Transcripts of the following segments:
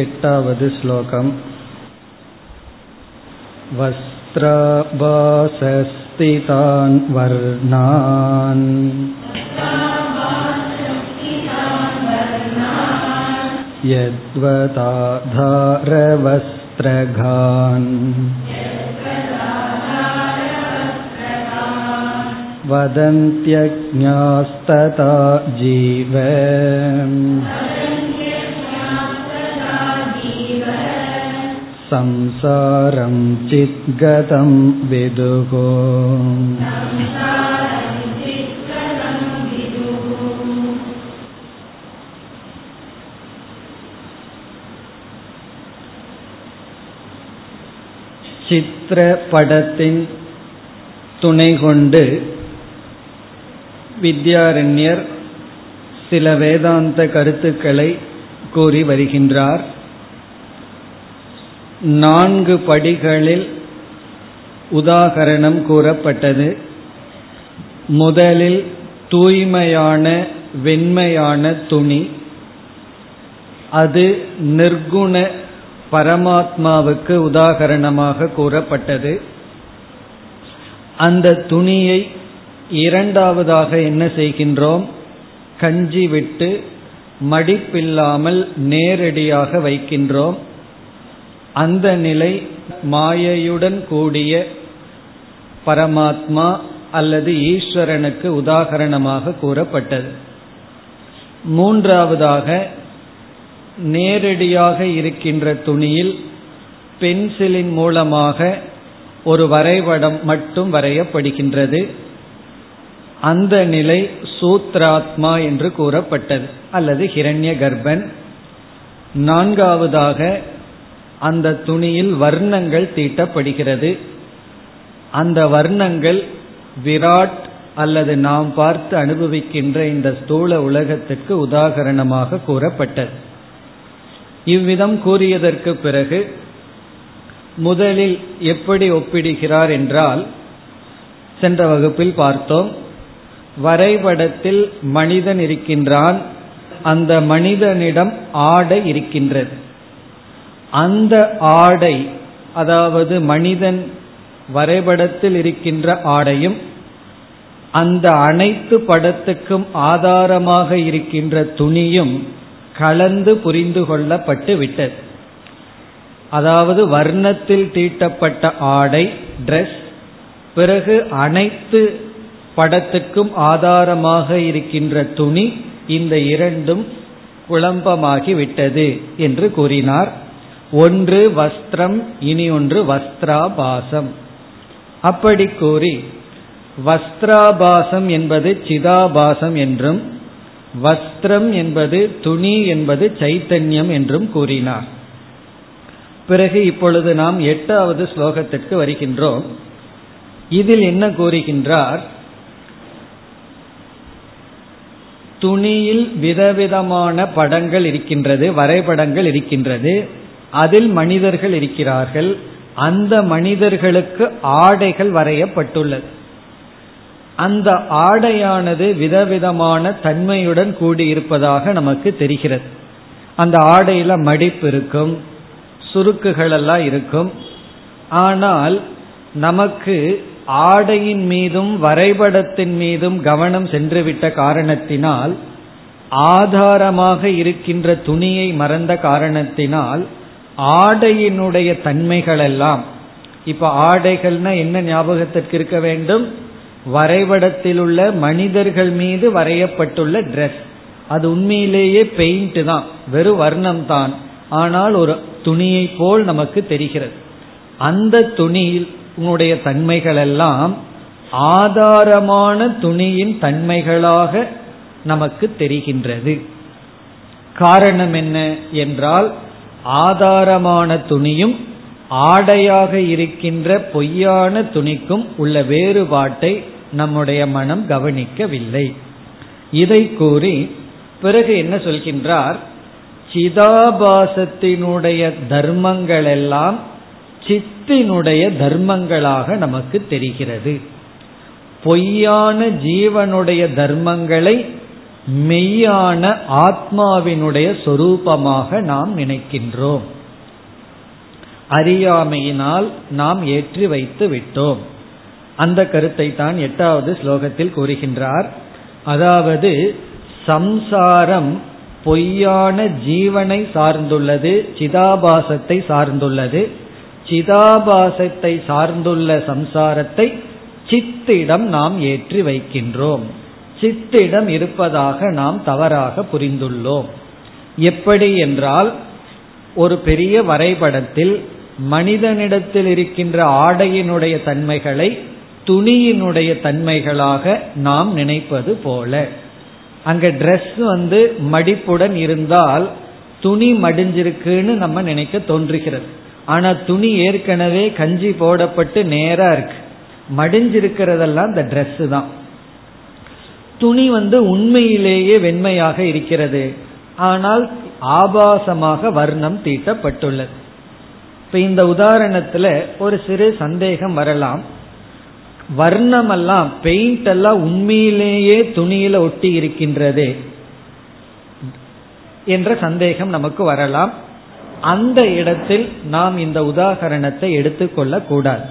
எட்டாவது ஸ்லோகம். வஸ்த்ராபாசஸ்திதான் வர்ணான் யத்வதாரவஸ்த்ரகான் வதந்த்யஜ்ஞாஸ்ததா ஜீவம் சம்சாரம் சித்கதம் விதுகோ. சித்திர படத்தின் துணை கொண்டு வித்யாரண்யர் சில வேதாந்த கருத்துக்களை கூறி வருகின்றார். 4 படிகளில் உதாகரணம் கூறப்பட்டது. முதலில் தூய்மையான வெண்மையான துணி, அது நிர்குண பரமாத்மாவுக்கு உதாகரணமாக கூறப்பட்டது. அந்த துணியை இரண்டாவதாக என்ன செய்கின்றோம்? கஞ்சி விட்டு மடிப்பில்லாமல் நேரடியாக வைக்கின்றோம். அந்த நிலை மாயையுடன் கூடிய பரமாத்மா அல்லது ஈஸ்வரனுக்கு உதாகரணமாக கூறப்பட்டது. மூன்றாவதாக நேரடியாக இருக்கின்ற துணியில் பென்சிலின் மூலமாக ஒரு வரைபடம் மட்டும் வரையப்படுகின்றது. அந்த நிலை சூத்ராத்மா என்று கூறப்பட்டது அல்லது ஹிரண்ய கர்ப்பன். நான்காவதாக அந்த துணியில் வர்ணங்கள் தீட்டப்படுகிறது. அந்த வர்ணங்கள் விராட் அல்லது நாம் பார்த்து அனுபவிக்கின்ற இந்த ஸ்தூல உலகத்திற்கு உதாகரணமாக கூறப்பட்டது. இவ்விதம் கூறியதற்கு பிறகு முதலில் எப்படி ஒப்பிடுகிறார் என்றால், சென்ற வகுப்பில் பார்த்தோம், வரைபடத்தில் மனிதன் இருக்கின்றான், அந்த மனிதனிடம் ஆடை இருக்கின்றது. அந்த ஆடை, அதாவது மனிதன் வரைபடத்தில் இருக்கின்ற ஆடையும் அந்த அனைத்து படத்துக்கும் ஆதாரமாக இருக்கின்ற துணியும் கலந்து புரிந்து கொள்ளப்பட்டு விட்டது. அதாவது வர்ணத்தில் தீட்டப்பட்ட ஆடை ட்ரெஸ், பிறகு அனைத்து படத்துக்கும் ஆதாரமாக இருக்கின்ற துணி, இந்த இரண்டும் குழம்பமாகிவிட்டது என்று கூறினார். ஒன்று வஸ்திரம், இனி ஒன்று வஸ்திராபாசம். அப்படி கூறி வஸ்திராபாசம் என்பது சிதாபாசம் என்றும் வஸ்திரம் என்பது துணி என்பது சைத்தன்யம் என்றும் கூறினார். பிறகு இப்பொழுது நாம் 8வது ஸ்லோகத்திற்கு வருகின்றோம். இதில் என்ன கூறுகின்றார்? துணியில் விதவிதமான படங்கள் இருக்கின்றது, வரைபடங்கள் இருக்கின்றது, அதில் மனிதர்கள் இருக்கிறார்கள். அந்த மனிதர்களுக்கு ஆடைகள் வரையப்பட்டுள்ளது. அந்த ஆடையானது விதவிதமான தன்மையுடன் கூடியிருப்பதாக நமக்கு தெரிகிறது. அந்த ஆடையில மடிப்பு இருக்கும், சுருக்குகளெல்லாம் இருக்கும். ஆனால் நமக்கு ஆடையின் மீதும் வரைபடத்தின் மீதும் கவனம் சென்றுவிட்ட காரணத்தினால், ஆதாரமாக இருக்கின்ற துணியை மறந்த காரணத்தினால், ஆடையினுடைய தன்மைகள் எல்லாம், இப்ப ஆடைகள்னா என்ன ஞாபகத்திற்கு இருக்க வேண்டும்? வரைபடத்தில் உள்ள மனிதர்கள் மீது வரையப்பட்டுள்ள டிரெஸ், அது உண்மையிலேயே பெயிண்ட் தான், வெறும் வர்ணம் தான், ஆனால் ஒரு துணியை போல் நமக்கு தெரிகிறது. அந்த துணியில் உன்னுடைய தன்மைகள் எல்லாம் ஆதாரமான துணியின் தன்மைகளாக நமக்கு தெரிகின்றது. காரணம் என்ன என்றால், ஆதாரமான துணியும் ஆடையாக இருக்கின்ற பொய்யான துணிக்கும் உள்ள வேறுபாட்டை நம்முடைய மனம் கவனிக்கவில்லை. இதை கூறி பிறகு என்ன சொல்கின்றார்? சிதாபாசத்தினுடைய தர்மங்கள் எல்லாம் சித்தினுடைய தர்மங்களாக நமக்கு தெரிகிறது. பொய்யான ஜீவனுடைய தர்மங்களை மெய்யான ஆத்மாவினுடைய சொரூபமாக நாம் நினைக்கின்றோம். அறியாமையினால் நாம் ஏற்றி வைத்து விட்டோம். அந்த கருத்தை தான் 8வது ஸ்லோகத்தில் கூறுகின்றார். அதாவது சம்சாரம் பொய்யான ஜீவனை சார்ந்துள்ளது, சிதாபாசத்தை சார்ந்துள்ளது. சிதாபாசத்தை சார்ந்துள்ள சம்சாரத்தை சித்திடம் நாம் ஏற்றி வைக்கின்றோம். சித்திடம் இருப்பதாக நாம் தவறாக புரிந்துள்ளோம். எப்படி என்றால், ஒரு பெரிய வரைபடத்தில் மனிதனிடத்தில் இருக்கின்ற ஆடையினுடைய தன்மைகளை துணியினுடைய தன்மைகளாக நாம் நினைப்பது போல, அங்க ட்ரெஸ் மடிப்புடன் இருந்தால் துணி மடிஞ்சிருக்குன்னு நம்ம நினைக்க தோன்றுகிறது. ஆனா துணி ஏற்கனவே கஞ்சி போடப்பட்டு நேரா இருக்கு, மடிஞ்சிருக்கிறதெல்லாம் இந்த ட்ரெஸ் தான். துணி உண்மையிலேயே வெண்மையாக இருக்கிறது, ஆனால் ஆபாசமாக வர்ணம் தீட்டப்பட்டுள்ளது. இப்ப இந்த உதாரணத்துல ஒரு சிறு சந்தேகம் வரலாம். வர்ணமெல்லாம் பெயிண்ட் எல்லாம் உண்மையிலேயே துணியில ஒட்டி இருக்கின்றது என்ற சந்தேகம் நமக்கு வரலாம். அந்த இடத்தில் நாம் இந்த உதாகரணத்தை எடுத்துக்கொள்ள கூடாது.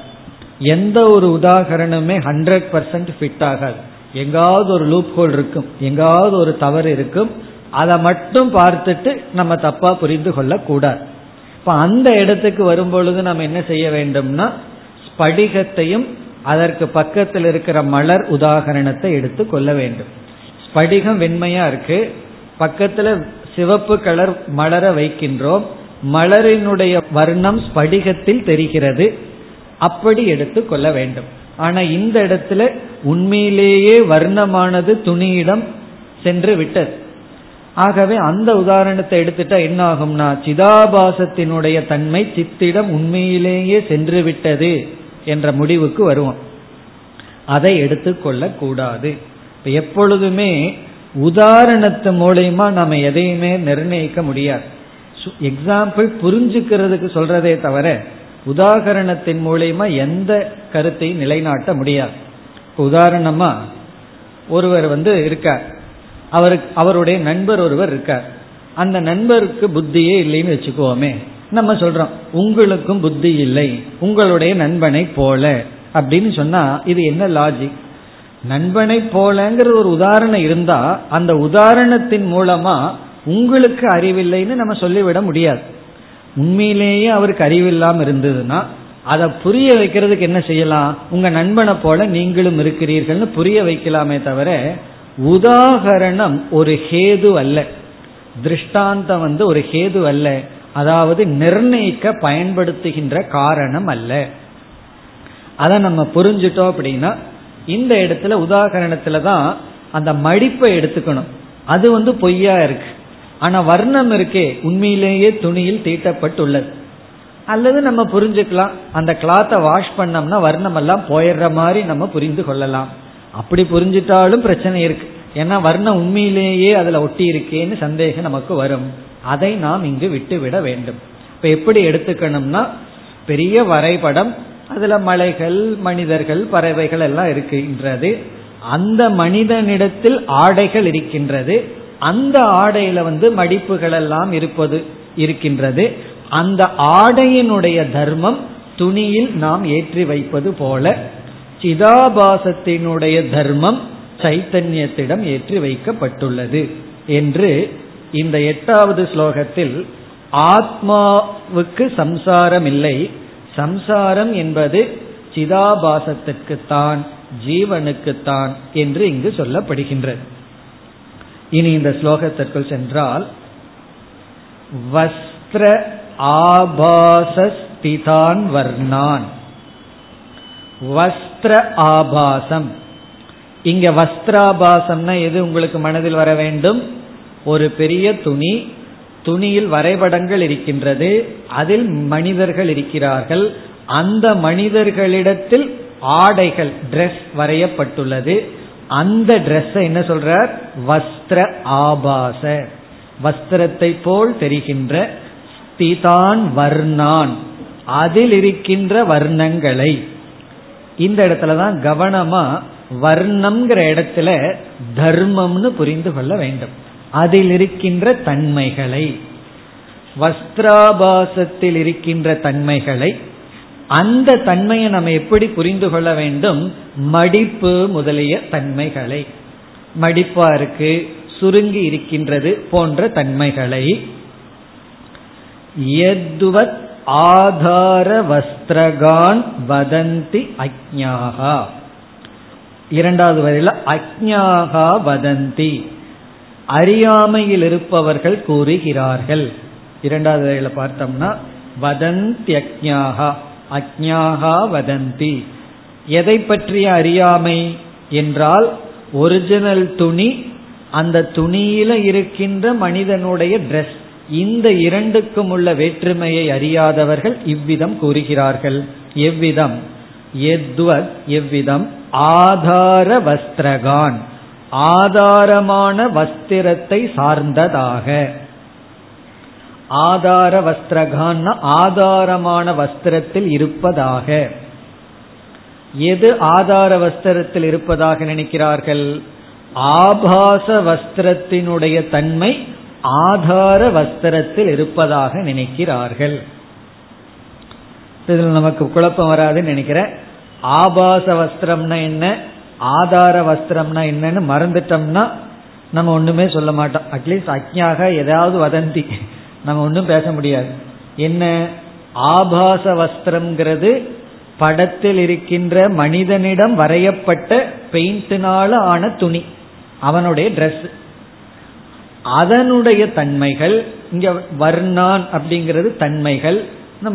எந்த ஒரு உதாகரணமே 100% ஃபிட் ஆகாது. எங்காவது ஒரு லூப் ஹோல் இருக்கும், எங்காவது ஒரு தவறு இருக்கும். அதை மட்டும் பார்த்துட்டு நம்ம தப்பா புரிந்து கொள்ள கூடாது. இப்ப அந்த இடத்துக்கு வரும்பொழுது நம்ம என்ன செய்ய வேண்டும்னா, ஸ்படிகத்தையும் அதற்கு பக்கத்தில் இருக்கிற மலர் உதாகரணத்தை எடுத்து கொள்ள வேண்டும். ஸ்படிகம் வெண்மையா இருக்கு, பக்கத்துல சிவப்பு கலர் மலரை வைக்கின்றோம். மலரினுடைய வர்ணம் ஸ்படிகத்தில் தெரிகிறது, அப்படி எடுத்து கொள்ள வேண்டும். ஆனா இந்த இடத்துல உண்மையிலேயே வர்ணமானது துணியிடம் சென்று விட்டது. ஆகவே அந்த உதாரணத்தை எடுத்துட்டா என்ன ஆகும்னா, சிதாபாசத்தினுடைய தன்மை சித்திடம் உண்மையிலேயே சென்று விட்டது என்ற முடிவுக்கு வருவோம். அதை எடுத்துக்கொள்ள கூடாது. எப்பொழுதுமே உதாரணத்து மூலமா நம்ம எதையுமே நிர்ணயிக்க முடியாது. எக்ஸாம்பிள் புரிஞ்சுக்கிறதுக்கு சொல்றதே தவிர உதாகரணத்தின் மூலமா எந்த கருத்தையும் நிலைநாட்ட முடியாது. உதாரணமா ஒருவர் இருக்கார், அவருடைய நண்பர் ஒருவர் இருக்கார். அந்த நண்பருக்கு புத்தியே இல்லைன்னு வச்சுக்கோமே. நம்ம சொல்றோம் உங்களுக்கும் புத்தி இல்லை, உங்களுடைய நண்பனை போல அப்படின்னு சொன்னா இது என்ன லாஜிக்? நண்பனை போலங்கிற ஒரு உதாரணம் இருந்தா அந்த உதாரணத்தின் மூலமா உங்களுக்கு அறிவில்லைன்னு நம்ம சொல்லிவிட முடியாது. உண்மையிலேயே அவருக்கு அறிவில்லாம இருந்ததுன்னா அதை புரிய வைக்கிறதுக்கு என்ன செய்யலாம்? உங்க நண்பனை போல நீங்களும் இருக்கிறீர்கள்னு புரிய வைக்கலாமே தவிர, உதாகரணம் ஒரு ஹேது அல்ல, திருஷ்டாந்தம் ஒரு ஹேது அல்ல, அதாவது நிர்ணயிக்க பயன்படுத்துகின்ற காரணம் அல்ல. அதை நம்ம புரிஞ்சுட்டோம் அப்படின்னா இந்த இடத்துல உதாகரணத்துல தான் அந்த மடிப்பை எடுத்துக்கணும். அது பொய்யா இருக்கு, ஆனா வர்ணம் இருக்கே உண்மையிலேயே துணியில் தீட்டப்பட்டுள்ளது. அல்லது நம்ம புரிஞ்சுக்கலாம், அந்த கிளாத்தை வாஷ் பண்ணோம்னா வர்ணம் எல்லாம் போயிடுற மாதிரி நம்ம புரிந்து கொள்ளலாம். அப்படி புரிஞ்சிட்டாலும் பிரச்சனை இருக்கு, ஏன்னா வர்ணம் உண்மையிலேயே அதுல ஒட்டி இருக்கேன்னு சந்தேகம் நமக்கு வரும். அதை நாம் இங்கு விட்டு விட வேண்டும். இப்ப எப்படி எடுத்துக்கணும்னா, பெரிய வரைபடம், அதுல மலைகள், மனிதர்கள், பறவைகள் எல்லாம் இருக்கின்றது. அந்த மனிதனிடத்தில் ஆடைகள் இருக்கின்றது, அந்த ஆடையில மடிப்புகள் எல்லாம் இருக்கின்றது. அந்த ஆடையினுடைய தர்மம் துணியில் நாம் ஏற்றி வைப்பது போல சிதாபாசத்தினுடைய தர்மம் சைத்தன்யத்திடம் ஏற்றி வைக்கப்பட்டுள்ளது என்று இந்த 8வது ஸ்லோகத்தில் ஆத்மாவுக்கு சம்சாரம் இல்லை, சம்சாரம் என்பது சிதாபாசத்திற்குத்தான், ஜீவனுக்குத்தான் என்று இங்கு சொல்லப்படுகின்றது. இனி இந்த ஸ்லோகத்திற்குள் சென்றால், வஸ்திர ஆபாசஸ்திதான் வர்ணான். வஸ்திர ஆபாசம், இங்க வஸ்திராபாசம்னா எது உங்களுக்கு மனதில் வர வேண்டும்? ஒரு பெரிய துணி, துணியில் வரைபடங்கள் இருக்கின்றது, அதில் மனிதர்கள் இருக்கிறார்கள், அந்த மனிதர்களிடத்தில் ஆடைகள், டிரெஸ் வரையப்பட்டுள்ளது. அந்த டிரெஸ் என்ன சொல்றார்? வஸ்திர ஆபாச, வஸ்திரத்தை போல் தெரிகின்ற ஸ்திதான் வர்ணான், அதில் இருக்கின்ற வர்ணங்களை. இந்த இடத்துலதான் கவனமா வர்ணம்ங்கிற இடத்துல தர்மம்னு புரிந்து கொள்ள வேண்டும். அதில் இருக்கின்ற தன்மைகளை, வஸ்திராபாசத்தில் இருக்கின்ற தன்மைகளை, அந்த தன்மையை நம்ம எப்படி புரிந்து கொள்ள வேண்டும்? மடிப்பு முதலிய தன்மைகளை, மடிப்பா இருக்கு, சுருங்கி இருக்கின்றது போன்ற தன்மைகளை. யத்வத் ஆதார வஸ்திரகான் வதந்தி அக்ஞாகா, இரண்டாவது வரையில அக்ஞாகா வதந்தி, அறியாமையில் இருப்பவர்கள் கூறுகிறார்கள். இரண்டாவது வரையில பார்த்தோம்னா வதந்தி அக்ஞாகா, அக்ஞாகா வதந்தி, எதை பற்றிய அறியாமை என்றால் ஒரிஜினல் துணி, அந்த துணியில இருக்கின்ற மனிதனுடைய டிரெஸ், இந்த இரண்டுக்கும் உள்ள வேற்றுமையை அறியாதவர்கள் இவ்விதம் கூறுகிறார்கள். எவ்விதம்? எவ்விதம்? ஆதார வஸ்திரகான், ஆதாரமான வஸ்திரத்தை சார்ந்ததாக. ஆதார வஸ்திரகான், ஆதாரமான வஸ்திரத்தில் இருப்பதாக. எது ஆதார வஸ்திரத்தில் இருப்பதாக நினைக்கிறார்கள்? ஆபாச வஸ்திரத்தினுடைய தன்மை ஆதார வஸ்திரத்தில் இருப்பதாக நினைக்கிறார்கள். இதில் நமக்கு குழப்பம் வராதுன்னு நினைக்கிறேன். ஆபாச வஸ்திரம்னா என்ன, ஆதார வஸ்திரம்னா என்னன்னு மறந்துட்டோம்னா நம்ம ஒண்ணுமே சொல்ல மாட்டோம். அட்லீஸ்ட் அக்ஞாக ஏதாவது வதந்தி நம்ம ஒன்றும் பேச முடியாது. என்ன ஆபாச வஸ்திரம்ங்கிறது? படத்தில் இருக்கின்ற மனிதனிடம் வரையப்பட்ட பெயிண்டினால ஆன துணி, அவனுடைய டிரெஸ், அதனுடைய தன்மைகள். இங்க வர்ணான் அப்படிங்கிறது தன்மைகள்,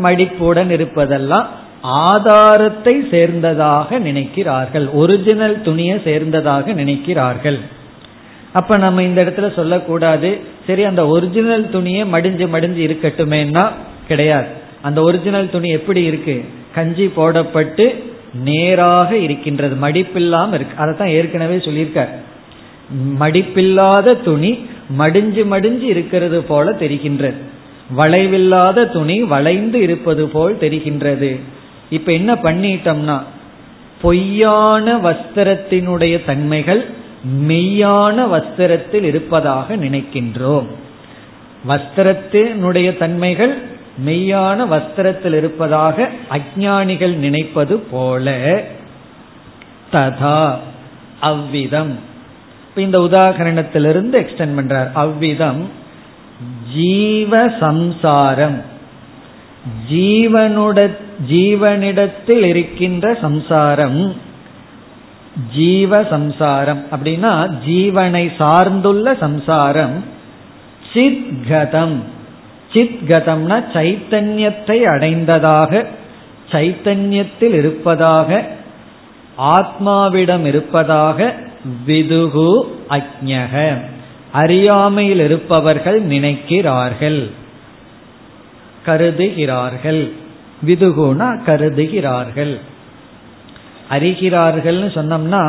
மடிப்புடன் இருப்பதெல்லாம் ஆதாரத்தை சேர்ந்ததாக நினைக்கிறார்கள், ஒரிஜினல் துணியை சேர்ந்ததாக நினைக்கிறார்கள். அப்ப நம்ம இந்த இடத்துல சொல்லக்கூடாது, சரி அந்த ஒரிஜினல் துணியை மடிஞ்சு மடிஞ்சு இருக்கட்டுமேன்னா கிடையாது. அந்த ஒரிஜினல் துணி எப்படி இருக்கு? கஞ்சி போடப்பட்டு நேராக இருக்கின்றது, மடிப்பில்லாம இருக்கு. அதைத்தான் ஏற்கனவே சொல்லியிருக்கார், மடிப்பில்லாத துணி மடிஞ்சு மடிஞ்சு இருக்கிறது போல தெரிகின்றது, வளைவில்லாத துணி வளைந்து இருப்பது போல் தெரிகின்றது. இப்ப என்ன பண்ணிட்டோம்னா, பொய்யான வஸ்திரத்தினுடைய தன்மைகள் மெய்யான வஸ்திரத்தில் இருப்பதாக நினைக்கின்றோம். வஸ்திரத்தினுடைய தன்மைகள் மெய்யான வஸ்திரத்தில் இருப்பதாக அஞ்ஞானிகள் நினைப்பது போல. ததா அவ்விதம், இந்த உதாகரணத்திலிருந்து எக்ஸ்டெண்ட் பண்றார். அவ்விதம் ஜீவ சம்சாரம், ஜீவனிடத்தில் இருக்கின்ற சம்சாரம். ஜீவ சம்சாரம் அப்படின்னா ஜீவனை சார்ந்துள்ள சம்சாரம். சித்கதம், சித்கதம்னா சைத்தன்யத்தை அடைந்ததாக, சைத்தன்யத்தில் இருப்பதாக, ஆத்மாவிடம் இருப்பதாக விதுகு அக்ஞக, அறியாமையில் இருப்பவர்கள் நினைக்கிறார்கள், கருதுகிறார்கள். விதுகுனா கருதுகிறார்கள். அறிகிறார்கள்னு சொன்னோம்னா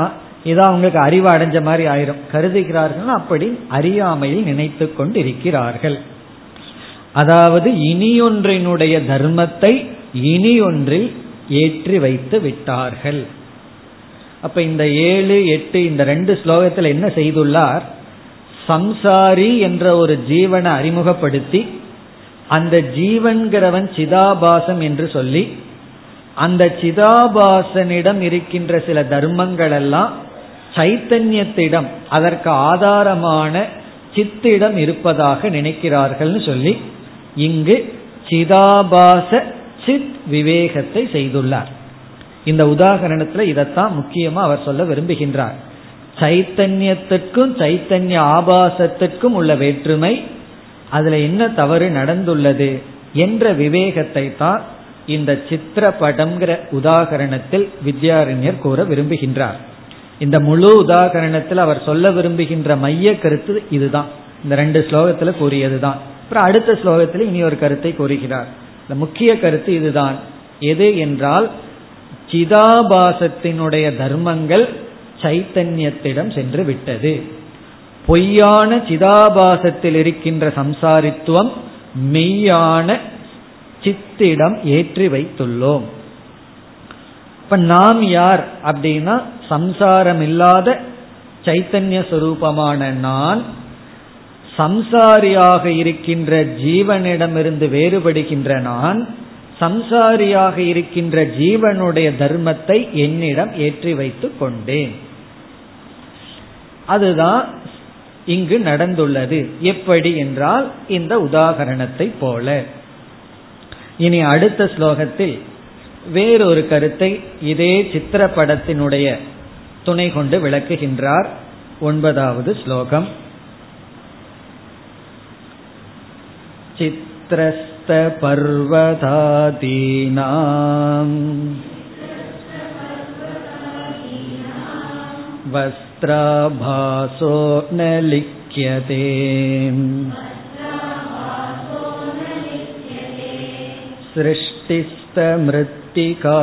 இதான் அவங்களுக்கு அறிவு அடைஞ்ச மாதிரி ஆயிரும். கருதுகிறார்கள் அப்படி அறியாமையில் நினைத்து கொண்டிருக்கிறார்கள். அதாவது இனியொன்றினுடைய தர்மத்தை இனியொன்றில் ஏற்றி வைத்து விட்டார்கள். அப்ப இந்த 7, 8 இந்த 2 ஸ்லோகத்தில் என்ன செய்துள்ளார்? சம்சாரி என்ற ஒரு ஜீவனை அறிமுகப்படுத்தி, அந்த ஜீவன்கிறவன் சிதாபாசம் என்று சொல்லி, அந்த சிதாபாசனிடம் இருக்கின்ற சில தர்மங்கள் எல்லாம் சைத்தன்யத்திடம், அதற்கு ஆதாரமான சித்திடம் இருப்பதாக நினைக்கிறார்கள் சொல்லி, இங்கு சிதாபாச சித் விவேகத்தை செய்துள்ளார். இந்த உதாகரணத்துல இதத்தான் முக்கியமா அவர் சொல்ல விரும்புகின்றார். சைத்தன்யத்திற்கும் சைத்தன்ய ஆபாசத்திற்கும் உள்ள வேற்றுமை, அதுல என்ன தவறு நடந்துள்ளது என்ற விவேகத்தை தான் இந்த சித்திரபடம்ங்கிற உதாகரணத்தில் வித்யாரண்யர் கூற விரும்புகின்றார். இந்த முழு உதாகரணத்தில் அவர் சொல்ல விரும்புகின்ற மைய கருத்து இதுதான், இந்த 2 ஸ்லோகத்துல கூறியதுதான். அப்புறம் அடுத்த ஸ்லோகத்துல இனி ஒரு கருத்தை கூறுகிறார். இந்த முக்கிய கருத்து இதுதான். எது என்றால், சிதாபாசத்தினுடைய தர்மங்கள் சைத்தன்யத்திடம் சென்று விட்டது. பொய்யான சிதாபாசத்தில் இருக்கின்ற சம்சாரித்துவம் மெய்யான சித்திடம் ஏற்றி வைத்துள்ளோம். இப்ப நாம் யார் அப்படின்னா சம்சாரம் இல்லாத சைத்தன்ய சொரூபமான நான் சம்சாரியாக இருக்கின்ற ஜீவனிடமிருந்து வேறுபடுகின்ற நான் சம்சாரியாக இருக்கின்ற ஜீவனுடைய தர்மத்தை என்னிடம் ஏற்றி வைத்துக் கொண்டேன். அதுதான் இங்கு நடந்துள்ளது. எப்படி என்றால் இந்த உதாகரணத்தை போல. இனி அடுத்த ஸ்லோகத்தில் வேறொரு கருத்தை இதே சித்திரப்படத்தினுடைய துணை கொண்டு விளக்குகின்றார். 9வது ஸ்லோகம். சித்ரஸ்த பர்வதாதீனாம் வஸ்த்ராபாசோ நலிக்யதே ஸ்ருஷ்டிஸ்த மிருத்திகாதீனாம்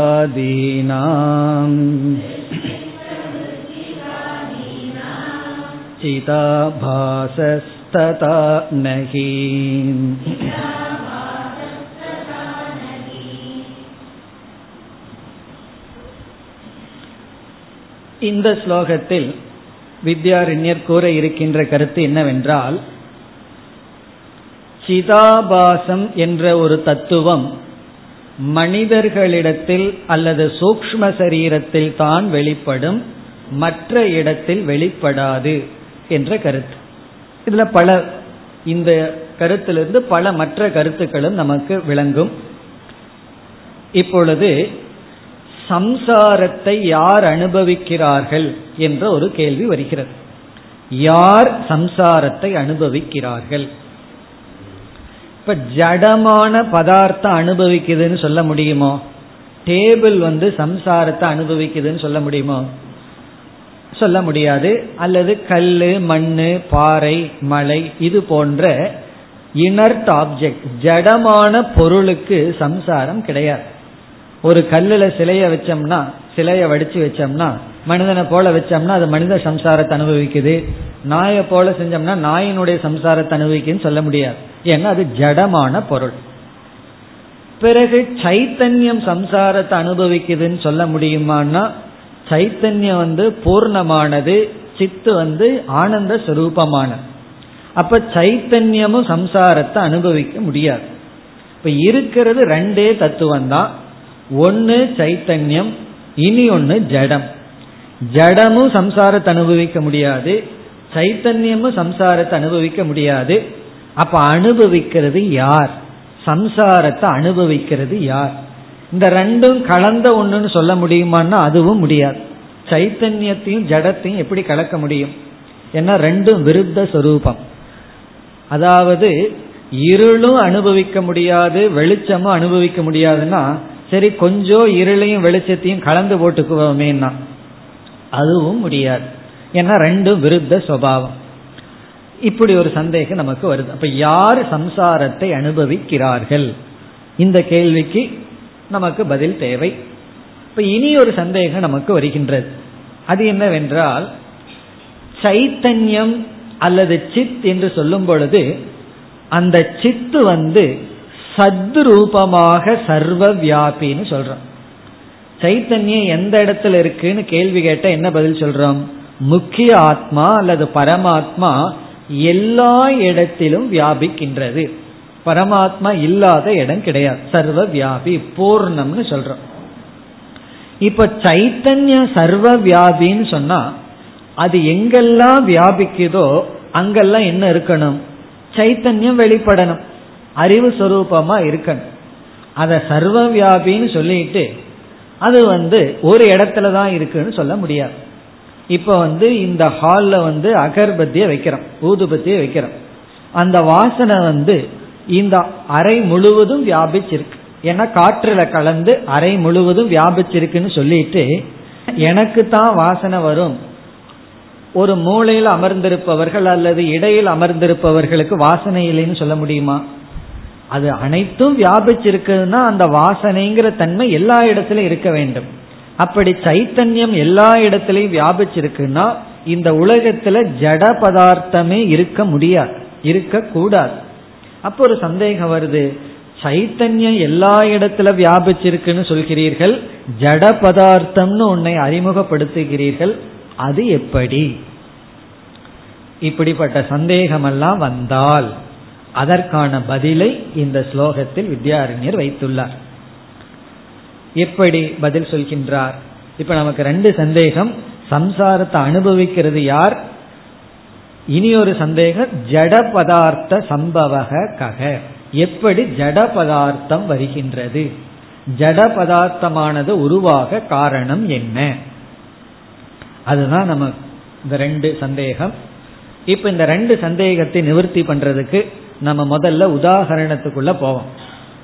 சிதாபாசஸ்ததா நஹி. இந்த ஸ்லோகத்தில் வித்யாரண்யர் கூற இருக்கின்ற கருத்து என்னவென்றால், சிதாபாசம் என்ற ஒரு தத்துவம் மனிதர்களிடத்தில் அல்லது சூக்ஷ்ம சரீரத்தில் தான் வெளிப்படும், மற்ற இடத்தில் வெளிப்படாது என்ற கருத்து. இதுல பல, இந்த கருத்திலிருந்து பல மற்ற கருத்துக்களும் நமக்கு விளங்கும். இப்பொழுது சம்சாரத்தை யார் அனுபவிக்கிறார்கள் என்ற ஒரு கேள்வி வருகிறது. யார் சம்சாரத்தை அனுபவிக்கிறார்கள்? இப்ப ஜடமான பதார்த்தம் அனுபவிக்குதுன்னு சொல்ல முடியுமோ? டேபிள் வந்து சம்சாரத்தை அனுபவிக்குதுன்னு சொல்ல முடியுமோ? சொல்ல முடியாது. அல்லது கல், மண்ணு, பாறை, மலை, இது போன்ற இனர்ட் ஆப்ஜெக்ட், ஜடமான பொருளுக்கு சம்சாரம் கிடையாது. ஒரு கல்லுல சிலைய வச்சோம்னா, சிலைய வடிச்சு வச்சோம்னா, மனிதனை போல வச்சோம்னா அது மனித சம்சாரத்தை அனுபவிக்குது. நாயை போல செஞ்சோம்னா நாயினுடைய சம்சாரத்தை அனுபவிக்குதுன்னு சொல்ல முடியாது. ஏன்னா அது ஜடமான பொருள். பிறகு சைத்தன்யம் சம்சாரத்தை அனுபவிக்குதுன்னு சொல்ல முடியுமான்னா, சைத்தன்யம் வந்து பூர்ணமானது, சித்து வந்து ஆனந்த சுரூபமானது. அப்ப சைத்தன்யமும் சம்சாரத்தை அனுபவிக்க முடியாது. இப்ப இருக்கிறது ரெண்டே தத்துவம் தான். ஒன்னு சைத்தன்யம், இனி ஒன்னு ஜடம். ஜடமும் சம்சாரத்தை அனுபவிக்க முடியாது, சைத்தன்யமும் சம்சாரத்தை அனுபவிக்க முடியாது. அப்ப அனுபவிக்கிறது யார்? சம்சாரத்தை அனுபவிக்கிறது யார்? இந்த ரெண்டும் கலந்த ஒண்ணுன்னு சொல்ல முடியுமான்னா அதுவும் முடியாது. சைத்தன்யத்தையும் ஜடத்தையும் எப்படி கலக்க முடியும்? ஏன்னா ரெண்டும் விருத்த சொரூபம். அதாவது இருளும் அனுபவிக்க முடியாது, வெளிச்சமும் அனுபவிக்க முடியாதுன்னா சரி கொஞ்சம் இருளையும் வெளிச்சத்தையும் கலந்து போட்டுக்குவோமேன்னா அதுவும் முடியாது. ஏன்னா ரெண்டும் விருத்த சுபாவம். இப்படி ஒரு சந்தேகம் நமக்கு வருது. அப்ப யார் சம்சாரத்தை அனுபவிக்கிறார்கள்? இந்த கேள்விக்கு நமக்கு பதில் தேவை. இப்ப இனி ஒரு சந்தேகம் நமக்கு வருகின்றது. அது என்னவென்றால், சைத்தன்யம் அல்லது சித் என்று சொல்லும் பொழுது அந்த சித்து வந்து சத்ரூபமாக சர்வ வியாபின்னு சொல்றோம். சைத்தன்யம் எந்த இடத்துல இருக்குன்னு கேள்வி கேட்ட என்ன பதில் சொல்றோம்? முக்கிய ஆத்மா அல்லது பரமாத்மா எல்லா இடத்திலும் வியாபிக்கின்றது. பரமாத்மா இல்லாத இடம் கிடையாது. சர்வ வியாபி, பூர்ணம்னு சொல்றோம். இப்ப சைத்தன்யம் சர்வ வியாபின்னு சொன்னா அது எங்கெல்லாம் வியாபிக்குதோ அங்கெல்லாம் என்ன இருக்கணும்? சைத்தன்யம் வெளிப்படணும், அறிவு சொரூபமா இருக்கணும். அத சர்வ வியாபின்னு சொல்லிட்டு அது வந்து ஒரு இடத்துல தான் இருக்குன்னு சொல்ல முடியாது. இப்ப வந்து இந்த ஹால்ல வந்து அகர்பத்தியை வைக்கிறோம், ஊதுபத்தியை வைக்கிறோம். அந்த வாசனை வந்து இந்த அறை முழுவதும் வியாபிச்சிருக்கு. ஏன்னா காற்றுல கலந்து அறை முழுவதும் வியாபிச்சிருக்குன்னு சொல்லிட்டு எனக்கு தான் வாசனை வரும். ஒரு மூளையில் அமர்ந்திருப்பவர்கள் அல்லது இடையில் அமர்ந்திருப்பவர்களுக்கு வாசனை இல்லைன்னு சொல்ல முடியுமா? அது அனைத்தும் வியாபிச்சிருக்குன்னா அந்த வாசனைங்கிற தன்மை எல்லா இடத்துலயும் இருக்க வேண்டும். அப்படி சைத்தன்யம் எல்லா இடத்துலயும் வியாபிச்சிருக்குன்னா இந்த உலகத்துல ஜட பதார்த்தமே இருக்க முடியாது, இருக்க கூடாது. அப்போ ஒரு சந்தேகம் வருது. சைத்தன்யம் எல்லா இடத்துல வியாபிச்சிருக்குன்னு சொல்கிறீர்கள், ஜட பதார்த்தம்னு உன்னை அறிமுகப்படுத்துகிறீர்கள், அது எப்படி? இப்படிப்பட்ட சந்தேகமெல்லாம் வந்தால் அதற்கான பதிலை இந்த ஸ்லோகத்தில் வித்யாரண்யர் வைத்துள்ளார். எப்படி பதில் சொல்கின்றார்? இப்ப நமக்கு ரெண்டு சந்தேகம், சம்சாரத்தை அனுபவிக்கிறது யார், இனி ஒரு சந்தேகம் ஜட பதார்த்த சம்பவக கக, எப்படி ஜட பதார்த்தம் வருகின்றது, ஜட பதார்த்தமானது உருவாக காரணம் என்ன, அதுதான் நமக்கு இந்த ரெண்டு சந்தேகம். இப்ப இந்த ரெண்டு சந்தேகத்தை நிவர்த்தி பண்றதுக்கு நம்ம முதல்ல உதாகரணத்துக்குள்ள போவோம்.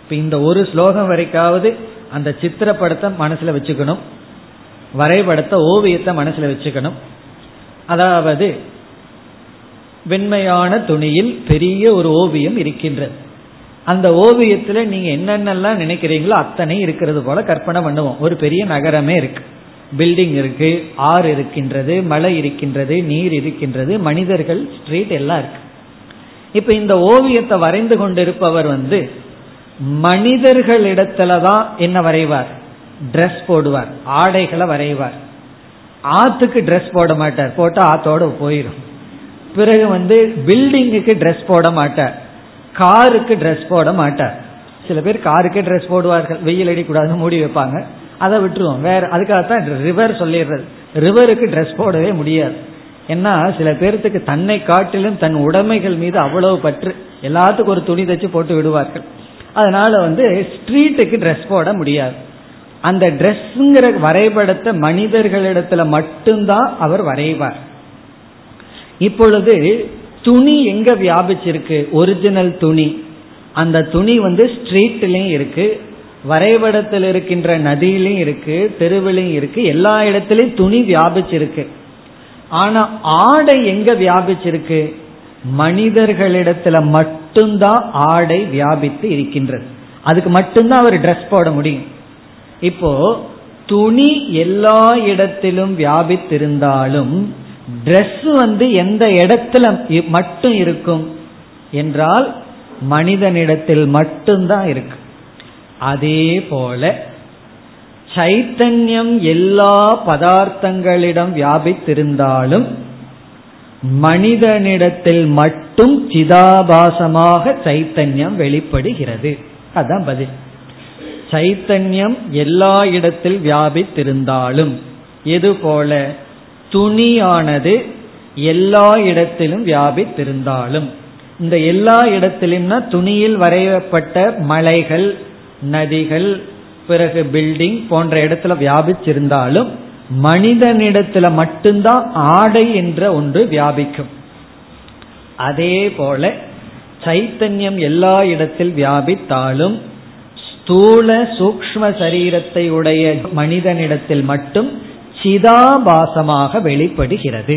இப்ப இந்த ஒரு ஸ்லோகம் வரைக்காவது அந்த சித்திரப்படத்தை மனசுல வச்சுக்கணும், வரைபடத்தை ஓவியத்தை மனசுல வச்சுக்கணும். அதாவது வெண்மையான துணியில் பெரிய ஒரு ஓவியம் இருக்கின்றது, அந்த ஓவியத்துல நீங்க என்னென்னலாம் நினைக்கிறீங்களோ அத்தனை இருக்கிறது போல கற்பனை பண்ணுவோம். ஒரு பெரிய நகரமே இருக்கு, பில்டிங் இருக்கு, ஆறு இருக்கின்றது, மலை இருக்கின்றது, நீர் இருக்கின்றது, மனிதர்கள், ஸ்ட்ரீட் எல்லாம் இருக்கு. இப்ப இந்த ஓவியத்தை வரைந்து கொண்டிருப்பவர் மனிதர்களிடத்துலதான் என்ன வரைவார், டிரெஸ் போடுவார், ஆடைகளை வரைவார். ஆத்துக்கு டிரெஸ் போட மாட்டார், போட்டா ஆத்தோட போயிடும். பிறகு பில்டிங்குக்கு டிரெஸ் போட மாட்டார், காருக்கு டிரெஸ் போட மாட்டார். சில பேர் காருக்கே டிரெஸ் போடுவார்கள், வெயில் அடிக்கூடாது மூடி வைப்பாங்க, அதை விட்டுருவோம் வேற. அதுக்காகத்தான் ரிவர் சொல்லிடுறது, ரிவருக்கு டிரெஸ் போடவே முடியாது. ஏன்னா சில பேர்த்துக்கு தன்னை காட்டிலும் தன் உடைமைகள் மீது அவ்வளவு பற்று, எல்லாத்துக்கும் ஒரு துணி தச்சு போட்டு விடுவார்கள். அதனால ஸ்ட்ரீட்டுக்கு ட்ரெஸ் போட முடியாது. அந்த ட்ரெஸ்ங்கிற வரைபடத்தை மனிதர்களிடத்துல மட்டும்தான் அவர் வரைவார். இப்பொழுது துணி எங்க வியாபிச்சிருக்கு, ஒரிஜினல் துணி, அந்த துணி ஸ்ட்ரீட்லயும் இருக்கு, வரைபடத்தில் இருக்கின்ற நதியிலையும் இருக்கு, தெருவிலையும் இருக்கு, எல்லா இடத்துலையும் துணி வியாபிச்சிருக்கு. ஆனா ஆடை எங்க வியாபிச்சிருக்கு, மனிதர்களிடத்துல மட்டும்தான் ஆடை வியாபித்து இருக்கின்றது, அதுக்கு மட்டும்தான் அவர் டிரெஸ் போட முடியும். இப்போ துணி எல்லா இடத்திலும் வியாபித்திருந்தாலும் டிரெஸ் எந்த இடத்துல மட்டும் இருக்கும் என்றால் மனிதனிடத்தில் மட்டும்தான் இருக்கு. அதே போல சைத்தன்யம் எல்லா பதார்த்தங்களிடம் வியாபித்திருந்தாலும் மனிதனிடத்தில் மட்டும் சிதாபாசமாக சைத்தன்யம் வெளிப்படுகிறது. அதான் பதில். சைத்தன்யம் எல்லா இடத்தில் வியாபித்திருந்தாலும், எதுபோல துணியானது எல்லா இடத்திலும் வியாபித்திருந்தாலும், இந்த எல்லா இடத்திலும்னா துணியில் வரையப்பட்ட மலைகள், நதிகள், பிறகு பில்டிங் போன்ற இடத்துல வியாபிச்சிருந்தாலும் மனிதனிடத்துல மட்டும்தான் ஆடை என்ற ஒன்று வியாபிக்கும். அதே போல சைத்தன்யம் எல்லா இடத்தில் வியாபித்தாலும் ஸ்தூல சூக்ஷ்ம சரீரத்தை உடைய மனிதனிடத்தில் மட்டும் சிதாபாசமாக வெளிப்படுகிறது.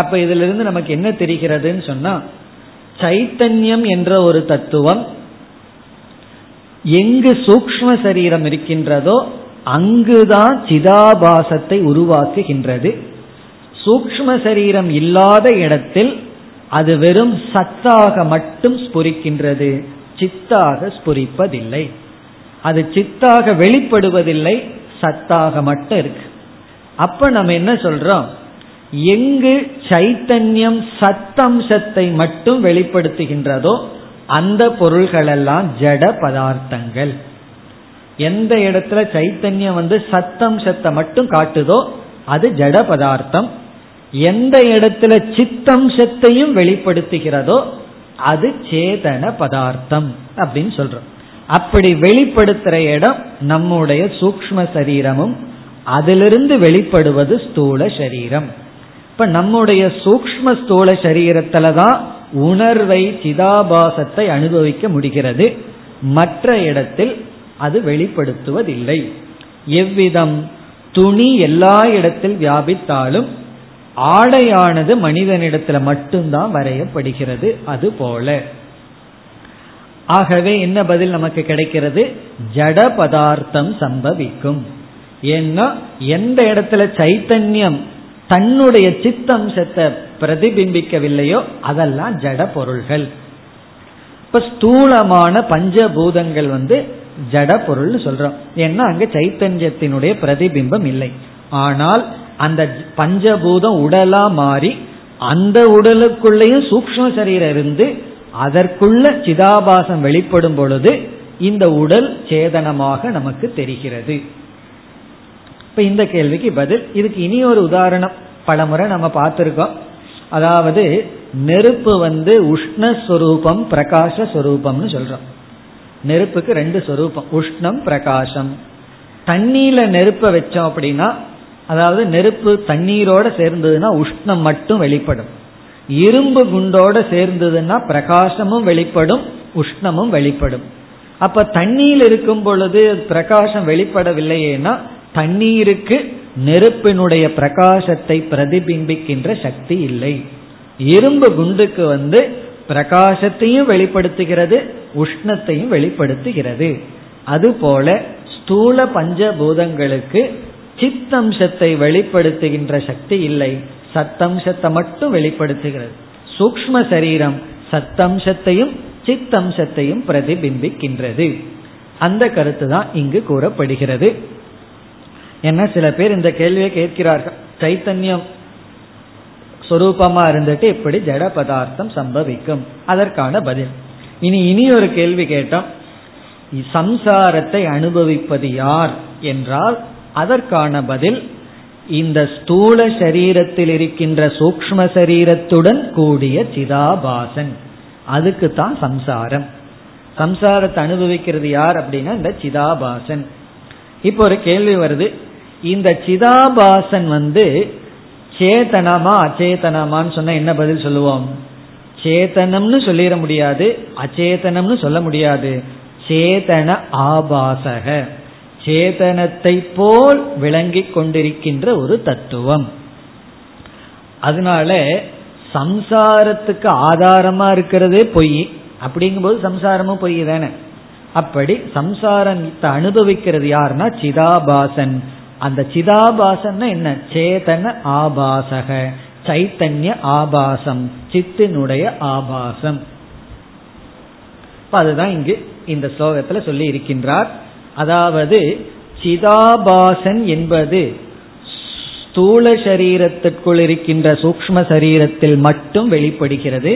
அப்ப இதுல இருந்து நமக்கு என்ன தெரிகிறதுன்னு சொன்னா, சைத்தன்யம் என்ற ஒரு தத்துவம் எங்கு சூக்ஷ்ம சரீரம் இருக்கின்றதோ அங்குதான் சிதாபாசத்தை உருவாக்குகின்றது. சூக்ஷ்ம சரீரம் இல்லாத இடத்தில் அது வெறும் சத்தாக மட்டும் ஸ்புரிக்கின்றது, சித்தாக ஸ்புரிப்பதில்லை. அது சித்தாக வெளிப்படுவதில்லை, சத்தாக மட்டும் இருக்கு. அப்ப நம்ம என்ன சொல்றோம், எங்கு சைத்தன்யம் சத்தம்சத்தை மட்டும் வெளிப்படுத்துகின்றதோ அந்த பொருள்களெல்லாம் ஜட பதார்த்தங்கள். எந்த இடத்துல சைத்தன்யம் சத்தம்சத்தை மட்டும் காட்டுதோ அது ஜட பதார்த்தம். எந்த இடத்துல சித்தம்சத்தையும் வெளிப்படுத்துகிறதோ அது சேதன பதார்த்தம் அப்படின்னு சொல்றோம். அப்படி வெளிப்படுத்துற இடம் நம்முடைய சூக்ஷ்ம சரீரமும், அதிலிருந்து வெளிப்படுவது ஸ்தூல சரீரம். இப்ப நம்முடைய சூக்ஷ்ம ஸ்தூல சரீரத்துலதான் உணர்வை, சிதாபாசத்தை அனுபவிக்க முடிகிறது, மற்ற இடத்தில் அது வெளிப்படுத்துவதில்லை. எவ்விதம் துணி எல்லா இடத்தில் வியாபித்தாலும் ஆடையானது மனிதனிடத்துல மட்டும்தான் வரையப்படுகிறது. அது போல ஆகவே என்ன பதில் நமக்கு கிடைக்கிறது, ஜட பதார்த்தம் சம்பவிக்கும். ஏன்னா எந்த இடத்துல சைத்தன்யம் தன்னுடைய சித்தம்சத்தை பிரதிபிம்பிக்கவில்லையோ அதெல்லாம் ஜட பொருள்கள். இப்ப ஸ்தூலமான பஞ்சபூதங்கள் ஜட பொருள்னு சொல்றோம். ஏன்னா அங்க சைத்தன்யத்தினுடைய பிரதிபிம்பம் இல்லை. ஆனால் அந்த பஞ்சபூதம் உடலா மாறி அந்த உடலுக்குள்ளேயும் சூக்ஷ்ம சரீரம் இருந்து அதற்குள்ள சிதாபாசம் வெளிப்படும் பொழுது இந்த உடல் சேதனமாக நமக்கு தெரிகிறது. இப்ப இந்த கேள்விக்கு பதில் இதுக்கு இனி ஒரு உதாரணம் பலமுறை நம்ம பார்த்திருக்கோம். அதாவது நெருப்பு உஷ்ணஸ்வரூபம் பிரகாசஸ்வரூபம்னு சொல்றோம். நெருப்புக்கு ரெண்டு சொரூபம், உஷ்ணம் பிரகாசம். தண்ணீர்ல நெருப்பை வச்சோம் அப்படின்னா, அதாவது நெருப்பு தண்ணீரோட சேர்ந்ததுன்னா உஷ்ணம் மட்டும் வெளிப்படும், இரும்பு குண்டோட சேர்ந்ததுன்னா பிரகாசமும் வெளிப்படும் உஷ்ணமும் வெளிப்படும். அப்ப தண்ணீர் இருக்கும் பொழுது பிரகாசம் வெளிப்படவில்லையேனா தண்ணீருக்கு நெருப்பினுடைய பிரகாசத்தை பிரதிபிம்பிக்கின்ற சக்தி இல்லை. இரும்பு குண்டுக்கு பிரகாசத்தையும் வெளிப்படுத்துகிறது உஷ்ணத்தையும் வெளிப்படுத்துகிறது. அதுபோல ஸ்தூல பஞ்சபூதங்களுக்கு சித்தம்சத்தை வெளிப்படுத்துகின்ற சக்தி இல்லை, சத்தம்சத்தை மட்டும் வெளிப்படுத்துகிறது. சூக்ஷ்ம சரீரம் சத்தம்சத்தையும் சித்தம்சத்தையும் பிரதிபிம்பிக்கின்றது. அந்த கருத்து தான் இங்கு கூறப்படுகிறது. என்ன சில பேர் இந்த கேள்வியை கேட்கிறார்கள், சைத்தன்யம் சொரூபமா இருந்துட்டு எப்படி ஜட பதார்த்தம் சம்பவிக்கும்? அதற்கான பதில் இனி ஒரு கேள்வி கேட்டோம், சம்சாரத்தை அனுபவிப்பது யார் என்றால் அதற்கான பதில் இந்த ஸ்தூல சரீரத்தில் இருக்கின்ற சூக்ஷ்ம சரீரத்துடன் கூடிய சிதாபாசன், அதுக்கு தான் சம்சாரம். சம்சாரத்தை அனுபவிக்கிறது யார் அப்படின்னா இந்த சிதாபாசன். இப்போ ஒரு கேள்வி வருது, இந்த சிதாபாசன் சேதனமா அச்சேதனமான்னு சொன்னா என்ன பதில் சொல்லுவோம்? சேதனம்னு சொல்லிட முடியாது, அச்சேதனம்னு சொல்ல முடியாது. சேதன ஆபாசக, சேதனத்தை போல் விளங்கி கொண்டிருக்கின்ற ஒரு தத்துவம். அதனால சம்சாரத்துக்கு ஆதாரமா இருக்கிறதே பொய். அப்படிங்கும்போது சம்சாரமும் பொய் தானே. அப்படி சம்சாரத்தை அனுபவிக்கிறது யாருன்னா சிதாபாசன். அந்த சிதாபாசன் என்ன? சேதன ஆபாசக, சைத்தன்ய ஆபாசம், சித்தினுடைய ஆபாசம். அதுதான் இங்கு இந்த ஸ்லோகத்துல சொல்லி இருக்கின்றார். அதாவது சிதாபாசன் என்பது ஸ்தூல சரீரத்திற்குள் இருக்கின்ற சூக்ஷ்ம சரீரத்தில் மட்டும் வெளிப்படுகிறது,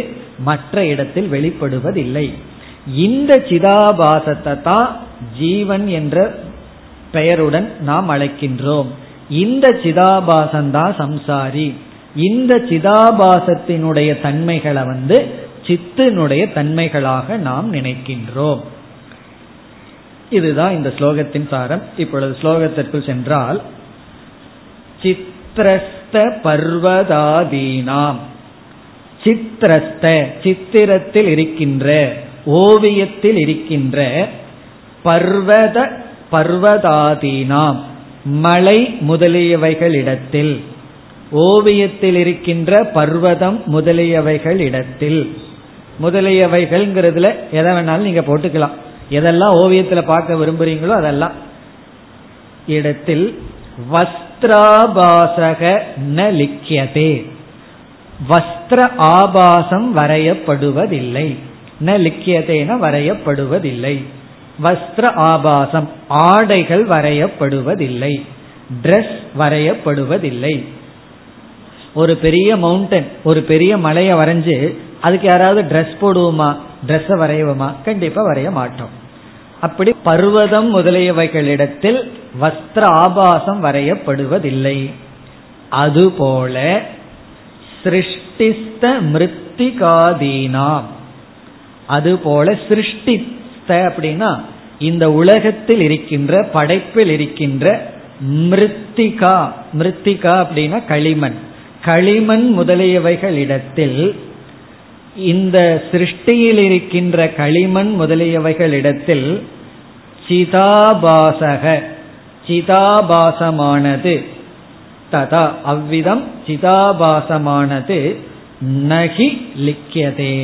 மற்ற இடத்தில் வெளிப்படுவதில்லை. இந்த சிதாபாசத்தை தான் ஜீவன் என்ற பெயருடன் நாம் அழைக்கின்றோம். இந்த சிதாபாசந்தான் சம்சாரி. இந்த சிதாபாசத்தினுடைய தன்மைகளை சித்தினுடைய தன்மைகளாக நாம் நினைக்கின்றோம். இதுதான் இந்த ஸ்லோகத்தின் சாரம். இப்பொழுது ஸ்லோகத்திற்குள் சென்றால், சித்ரஸ்த பர்வதாதீனாம், சித்ரஸ்த சித்திரத்தில் இருக்கின்ற ஓவியத்தில் இருக்கின்ற பர்வதாதீனாம் மலை முதலியவைகளிடத்தில், ஓவியத்தில் இருக்கின்ற பர்வதம் முதலியவைகளிடத்தில், முதலியவைகள்ங்கிறதுல எதை வேணாலும் நீங்க போட்டுக்கலாம், எதெல்லாம் ஓவியத்துல பார்க்க விரும்புறீங்களோ அதெல்லாம் இடத்தில். வஸ்திராபாசக ந லிக்கியதே, வஸ்திர ஆபாசம் வரையப்படுவதில்லை. ந லிக்கியதேன வரையப்படுவதில்லை. வஸ்திர ஆபாசம் ஆடைகள் வரையப்படுவதில்லை, டிரெஸ் வரையப்படுவதில்லை. ஒரு பெரிய மவுண்டன், ஒரு பெரிய மலையை வரைஞ்சு அதுக்கு யாராவது டிரெஸ் போடுவோமா? டிரெஸ்ஸை வரையவுமா? கண்டிப்பா வரைய மாட்டோம். அப்படி பர்வதம் முதலியவைகளிடத்தில் வஸ்திர ஆபாசம் வரையப்படுவதில்லை. அதுபோல சிருஷ்டிஸ்த மிருத்திகாதீனாம், அதுபோல சிருஷ்டிஸ்த அப்படின்னா இந்த உலகத்தில் இருக்கின்ற படைப்பில் இருக்கின்ற மிருத்திகா, மிருத்திகா அப்படின்னா களிமண், களிமண் முதலியவைகளிடத்தில், இந்த சிருஷ்டியில் இருக்கின்ற களிமண் முதலியவைகளிடத்தில் சிதாபாசக, சிதாபாசமானது, ததா அவ்விதம் சிதாபாசமானது நகி லிக்கியதே,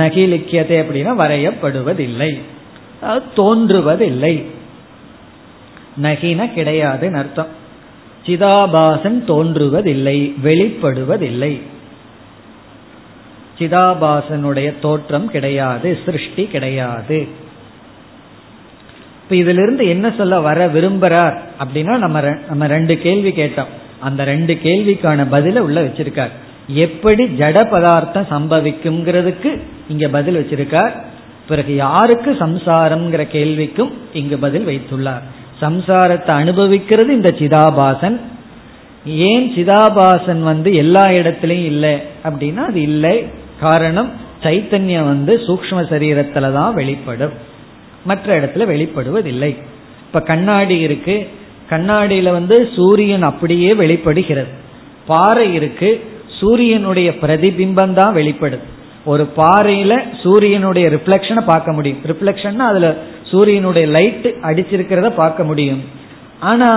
நகி லிக்கியதே அப்படின்னா வரையப்படுவதில்லை, தோன்றுவதில்லை. நகின கிடையாதுன்னு அர்த்தம். சிதாபாசன் தோன்றுவதில்லை, வெளிப்படுவதில்லை. சிதாபாசனுடைய தோற்றம் கிடையாது, சிருஷ்டி கிடையாது. இப்ப இதுல இருந்து என்ன சொல்ல வர விரும்புறார் அப்படின்னா, நம்ம ரெண்டு கேள்வி கேட்டோம், அந்த ரெண்டு கேள்விக்கான பதில உள்ள வச்சிருக்கார். எப்படி ஜட பதார்த்தம் சம்பவிக்கும்ங்கிறதுக்கு இங்க பதில் வச்சிருக்கார். பிறகு யாருக்கு சம்சாரம்ங்கிற கேள்விக்கும் இங்கு பதில் வைத்துள்ளார். சம்சாரத்தை அனுபவிக்கிறது இந்த சிதாபாசன். ஏன் சிதாபாசன் எல்லா இடத்திலையும் இல்லை அப்படின்னா, அது இல்லை காரணம் சைத்தன்யம் சூக்ஷ்ம சரீரத்துல தான் வெளிப்படும், மற்ற இடத்துல வெளிப்படுவதில்லை. இப்ப கண்ணாடி இருக்கு, கண்ணாடியில சூரியன் அப்படியே வெளிப்படுகிறது. பாறை இருக்கு, சூரியனுடைய பிரதிபிம்பம் தான் வெளிப்படுது. ஒரு பாறையில சூரியனுடைய ரிஃப்ளெக்ஷனை பார்க்க முடியும். ரிஃப்ளெக்ஷன்னா அதுல சூரியனுடைய லைட் அடிச்சிருக்கிறத பார்க்க முடியும். ஆனா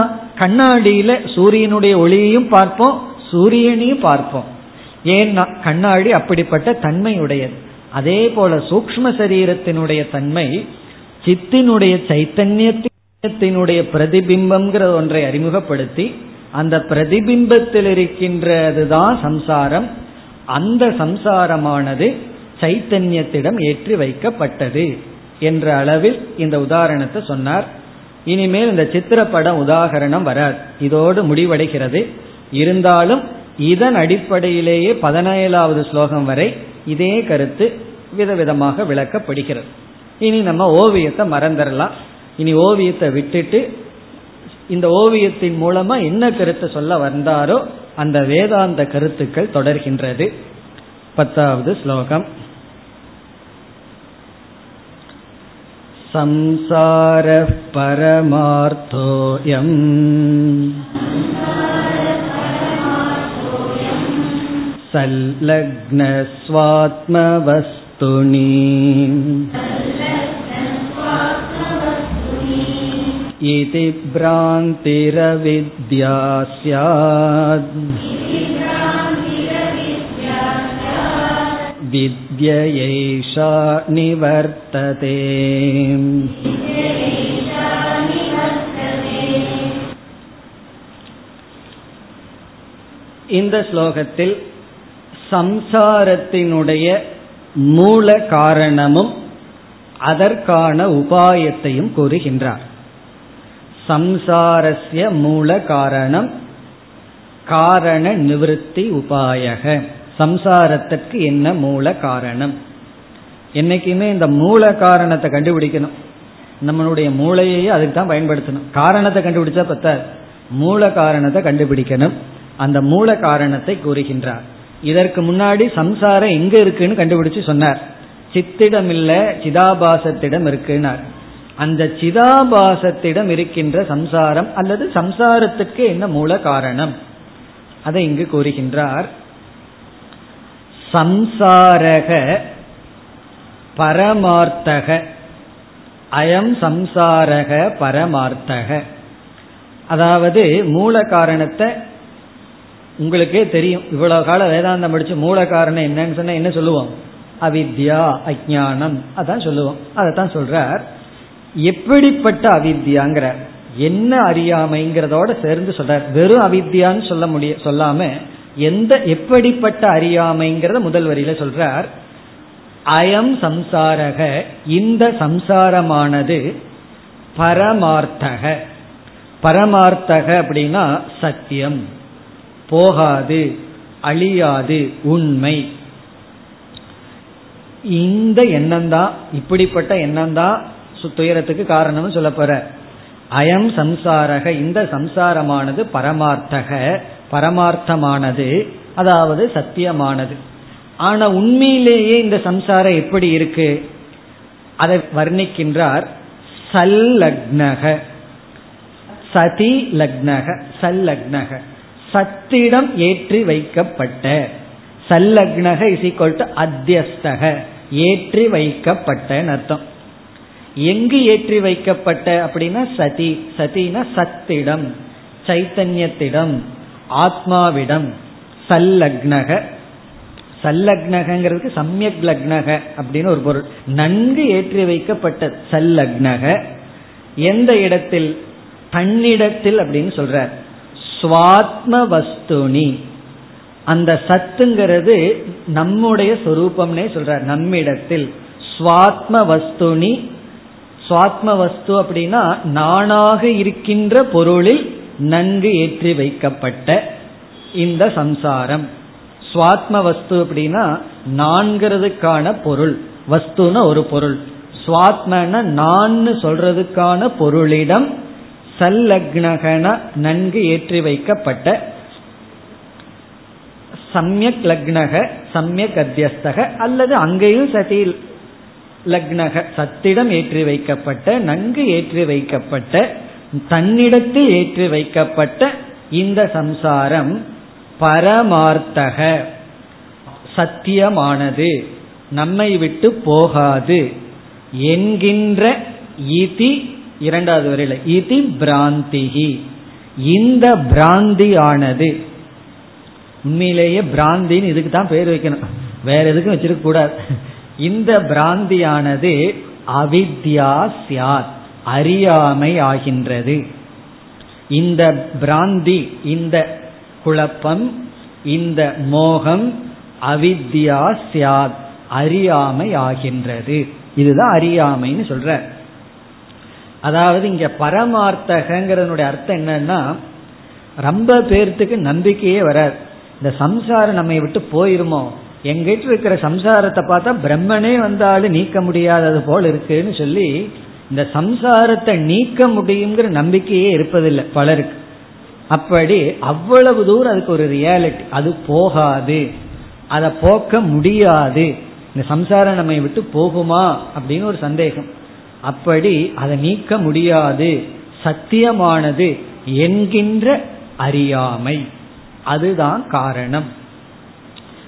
கண்ணாடியில சூரியனுடைய ஒளியையும் பார்ப்போம், சூரியனையும் பார்ப்போம். ஏன்னா கண்ணாடி அப்படிப்பட்ட தன்மையுடையது. அதே போல சூக்ஷ்ம சரீரத்தினுடைய தன்மை சித்தினுடைய சைத்தன்யத்தினுடைய பிரதிபிம்பம்ங்கிற ஒன்றை அறிமுகப்படுத்தி, அந்த பிரதிபிம்பத்தில் இருக்கின்றதுதான் சம்சாரம். அந்த சம்சாரமானது சைத்தன்யத்திடம் ஏற்றி வைக்கப்பட்டது என்ற அளவில் இந்த உதாரணத்தை சொன்னார். இனிமேல் இந்த சித்திரப்படம் உதாரணம் வராது, இதோடு முடிவடைகிறது. இருந்தாலும் இதன் அடிப்படையிலேயே 17வது ஸ்லோகம் வரை இதே கருத்து விதவிதமாக விளக்கப்படுகிறது. இனி நம்ம ஓவியத்தை மறந்துடலாம். இனி ஓவியத்தை விட்டுட்டு இந்த ஓவியத்தின் மூலமா என்ன கருத்தை சொல்ல வந்தாரோ அந்த வேதாந்த கருத்துக்கள் தொடர்கின்றது. 10வது ஸ்லோகம். சம்சாரः பரமார்த்தோயம் சல்லக்ன ஸ்வாத்மவஸ்துனி இதி ப்ராந்திரவித்யா ஸ்யாத் வித்யைஷா நிவர்த்ததே. இந்த ஸ்லோகத்தில் சம்சாரத்தினுடைய மூல காரணமும் அதற்கான உபாயத்தையும் கூறுகின்றார். சம்சாரஸ்ய மூல காரணம் காரண நிவர்த்தி உபாயக. சம்சாரத்திற்கு என்ன மூல காரணம்? என்னைக்குமே இந்த மூல காரணத்தை கண்டுபிடிக்கணும். நம்மளுடைய மூளையையே அதுக்கு தான் பயன்படுத்தணும். காரணத்தை கண்டுபிடிச்சா பத்தாது, மூல காரணத்தை கண்டுபிடிக்கணும். அந்த மூல காரணத்தை கூறுகின்றார். இதற்கு முன்னாடி சம்சாரம் எங்க இருக்குன்னு கண்டுபிடிச்சு சொன்னார். சித்திடம் இல்ல, சிதாபாசத்திடம் இருக்குனார். அந்த சிதாபாசத்திடம் இருக்கின்ற சம்சாரம் அல்லது சம்சாரத்துக்கு என்ன மூல காரணம் அதை இங்கு கூறுகின்றார். சம்சாரக பரமார்த்தக, அயம் சம்சாரக பரமார்த்தக. அதாவது மூல காரணத்தை உங்களுக்கே தெரியும். இவ்வளவு கால வேதாந்தம் படிச்சு மூல காரணம் என்னன்னு சொன்னா என்ன சொல்லுவோம்? அவித்யா, அஜ்ஞானம், அதான் சொல்லுவோம். அதைத்தான் சொல்றார். எப்படிப்பட்ட அவித்யாங்கிற என்ன அறியாமைங்கிறதோட சேர்ந்து சொல்றார். வெறும் அவித்யான்னு சொல்லாம எந்த எப்படிப்பட்ட அறியாமைங்கிறத முதல் வரியில சொல்றார். அயம் சம்சாரக, இந்த சம்சாரமானது பரமார்த்தக. பரமார்த்தக அப்படின்னா சத்தியம், போகாது, அழியாது, உண்மை. இந்த எண்ணம் தான், இப்படிப்பட்ட எண்ணம் தான் துயரத்துக்கு காரணம் சொல்ல போற. அயம் சம்சாரக, இந்த சம்சாரமானது பரமார்த்தக, பரமார்த்தமானது, அதாவது சத்தியமானது. ஆனா உண்மையிலேயே இந்த சம்சாரம் எப்படி இருக்கு அதை வர்ணிக்கின்றார். சல்லக்னக சதி லக்னக, சல்லக்னக சத்திடம் ஏற்றி வைக்கப்பட்ட. சல்லக்னக இஸ் ஈக்வல் டு அத்தியஸ்தக, ஏற்றி வைக்கப்பட்ட அர்த்தம். எங்கு ஏற்றி வைக்கப்பட்ட அப்படின்னா சதி, சதினா சத்திடம், சைத்தன்யத்திடம், ஆத்மாவிடம். சல்லக்னக, சல்லக்னகங்கிறதுக்கு சம்யக் லக்னக அப்படின்னு ஒரு பொருள். நன்கு ஏற்றி வைக்கப்பட்ட சல்லக்னக. எந்த இடத்தில்? தன்னிடத்தில் அப்படின்னு சொல்றார். ஸ்வாத்ம வஸ்துனி, அந்த சத்துங்கிறது நம்முடைய சொரூபம்னே சொல்றார். நம்மிடத்தில் ஸ்வாத்ம வஸ்துனி சுவாத்ம வஸ்து அப்படின்னா நானாக இருக்கின்ற பொருளில் நன்கு ஏற்றி வைக்கப்பட்ட இந்த சம்சாரம். சுவாத்ம வஸ்து அப்படின்னா நான்கிறதுக்கான பொருள், வஸ்துனா ஒரு பொருள், சுவாத்மன நான் சொல்றதுக்கான பொருளிடம் சல்லக்னகன நன்கு ஏற்றி வைக்கப்பட்ட சம்யக் லக்னக சம்யக் அத்தியஸ்தக, அல்லது அங்கேயும் சதி லக்னக சத்திடம் ஏற்றி வைக்கப்பட்ட நன்கு ஏற்றி வைக்கப்பட்ட தன்னிடத்தில் ஏற்றி வைக்கப்பட்ட இந்த சம்சாரம் பரமார்த்தக சத்தியமானது, நம்மை விட்டு போகாது என்கின்ற இதி இரண்டாவது வரையில இதி பிராந்திகி, இந்த பிராந்தியானது. உண்மையிலேயே பிராந்தின்னு இதுக்கு தான் பேர் வைக்கணும், வேற எதுக்கும் வச்சிருக்க கூடாது. இந்த பிராந்தியானது அவித்யா சியாத் அறியாமை ஆகின்றது. இந்த பிராந்தி, இந்த குழப்பம், இந்த மோகம் அவித்யா சியாத் அறியாமை ஆகின்றது. இதுதான் அறியாமைன்னு சொல்ற. அதாவது இங்க பரமார்த்தகங்கிறதுனுடைய அர்த்தம் என்னன்னா, ரொம்ப பேர்த்துக்கு நம்பிக்கையே வராது. இந்த சம்சாரம் நம்மை விட்டு போயிருமோ, எங்கிட்ட இருக்கிற சம்சாரத்தை பார்த்தா பிரம்மனே வந்தாலும் நீக்க முடியாதது போல் இருக்குன்னு சொல்லி இந்த சம்சாரத்தை நீக்க முடியுங்கிற நம்பிக்கையே இருப்பதில்லை பலருக்கு. அப்படி அவ்வளவு தூரம் அதுக்கு ஒரு ரியாலிட்டி, அது போகாது, அதை போக்க முடியாது. இந்த சம்சாரம் நம்மை விட்டு போகுமா அப்படின்னு ஒரு சந்தேகம். அப்படி அதை நீக்க முடியாது, சத்தியமானது என்கின்ற அறியாமை அதுதான் காரணம்.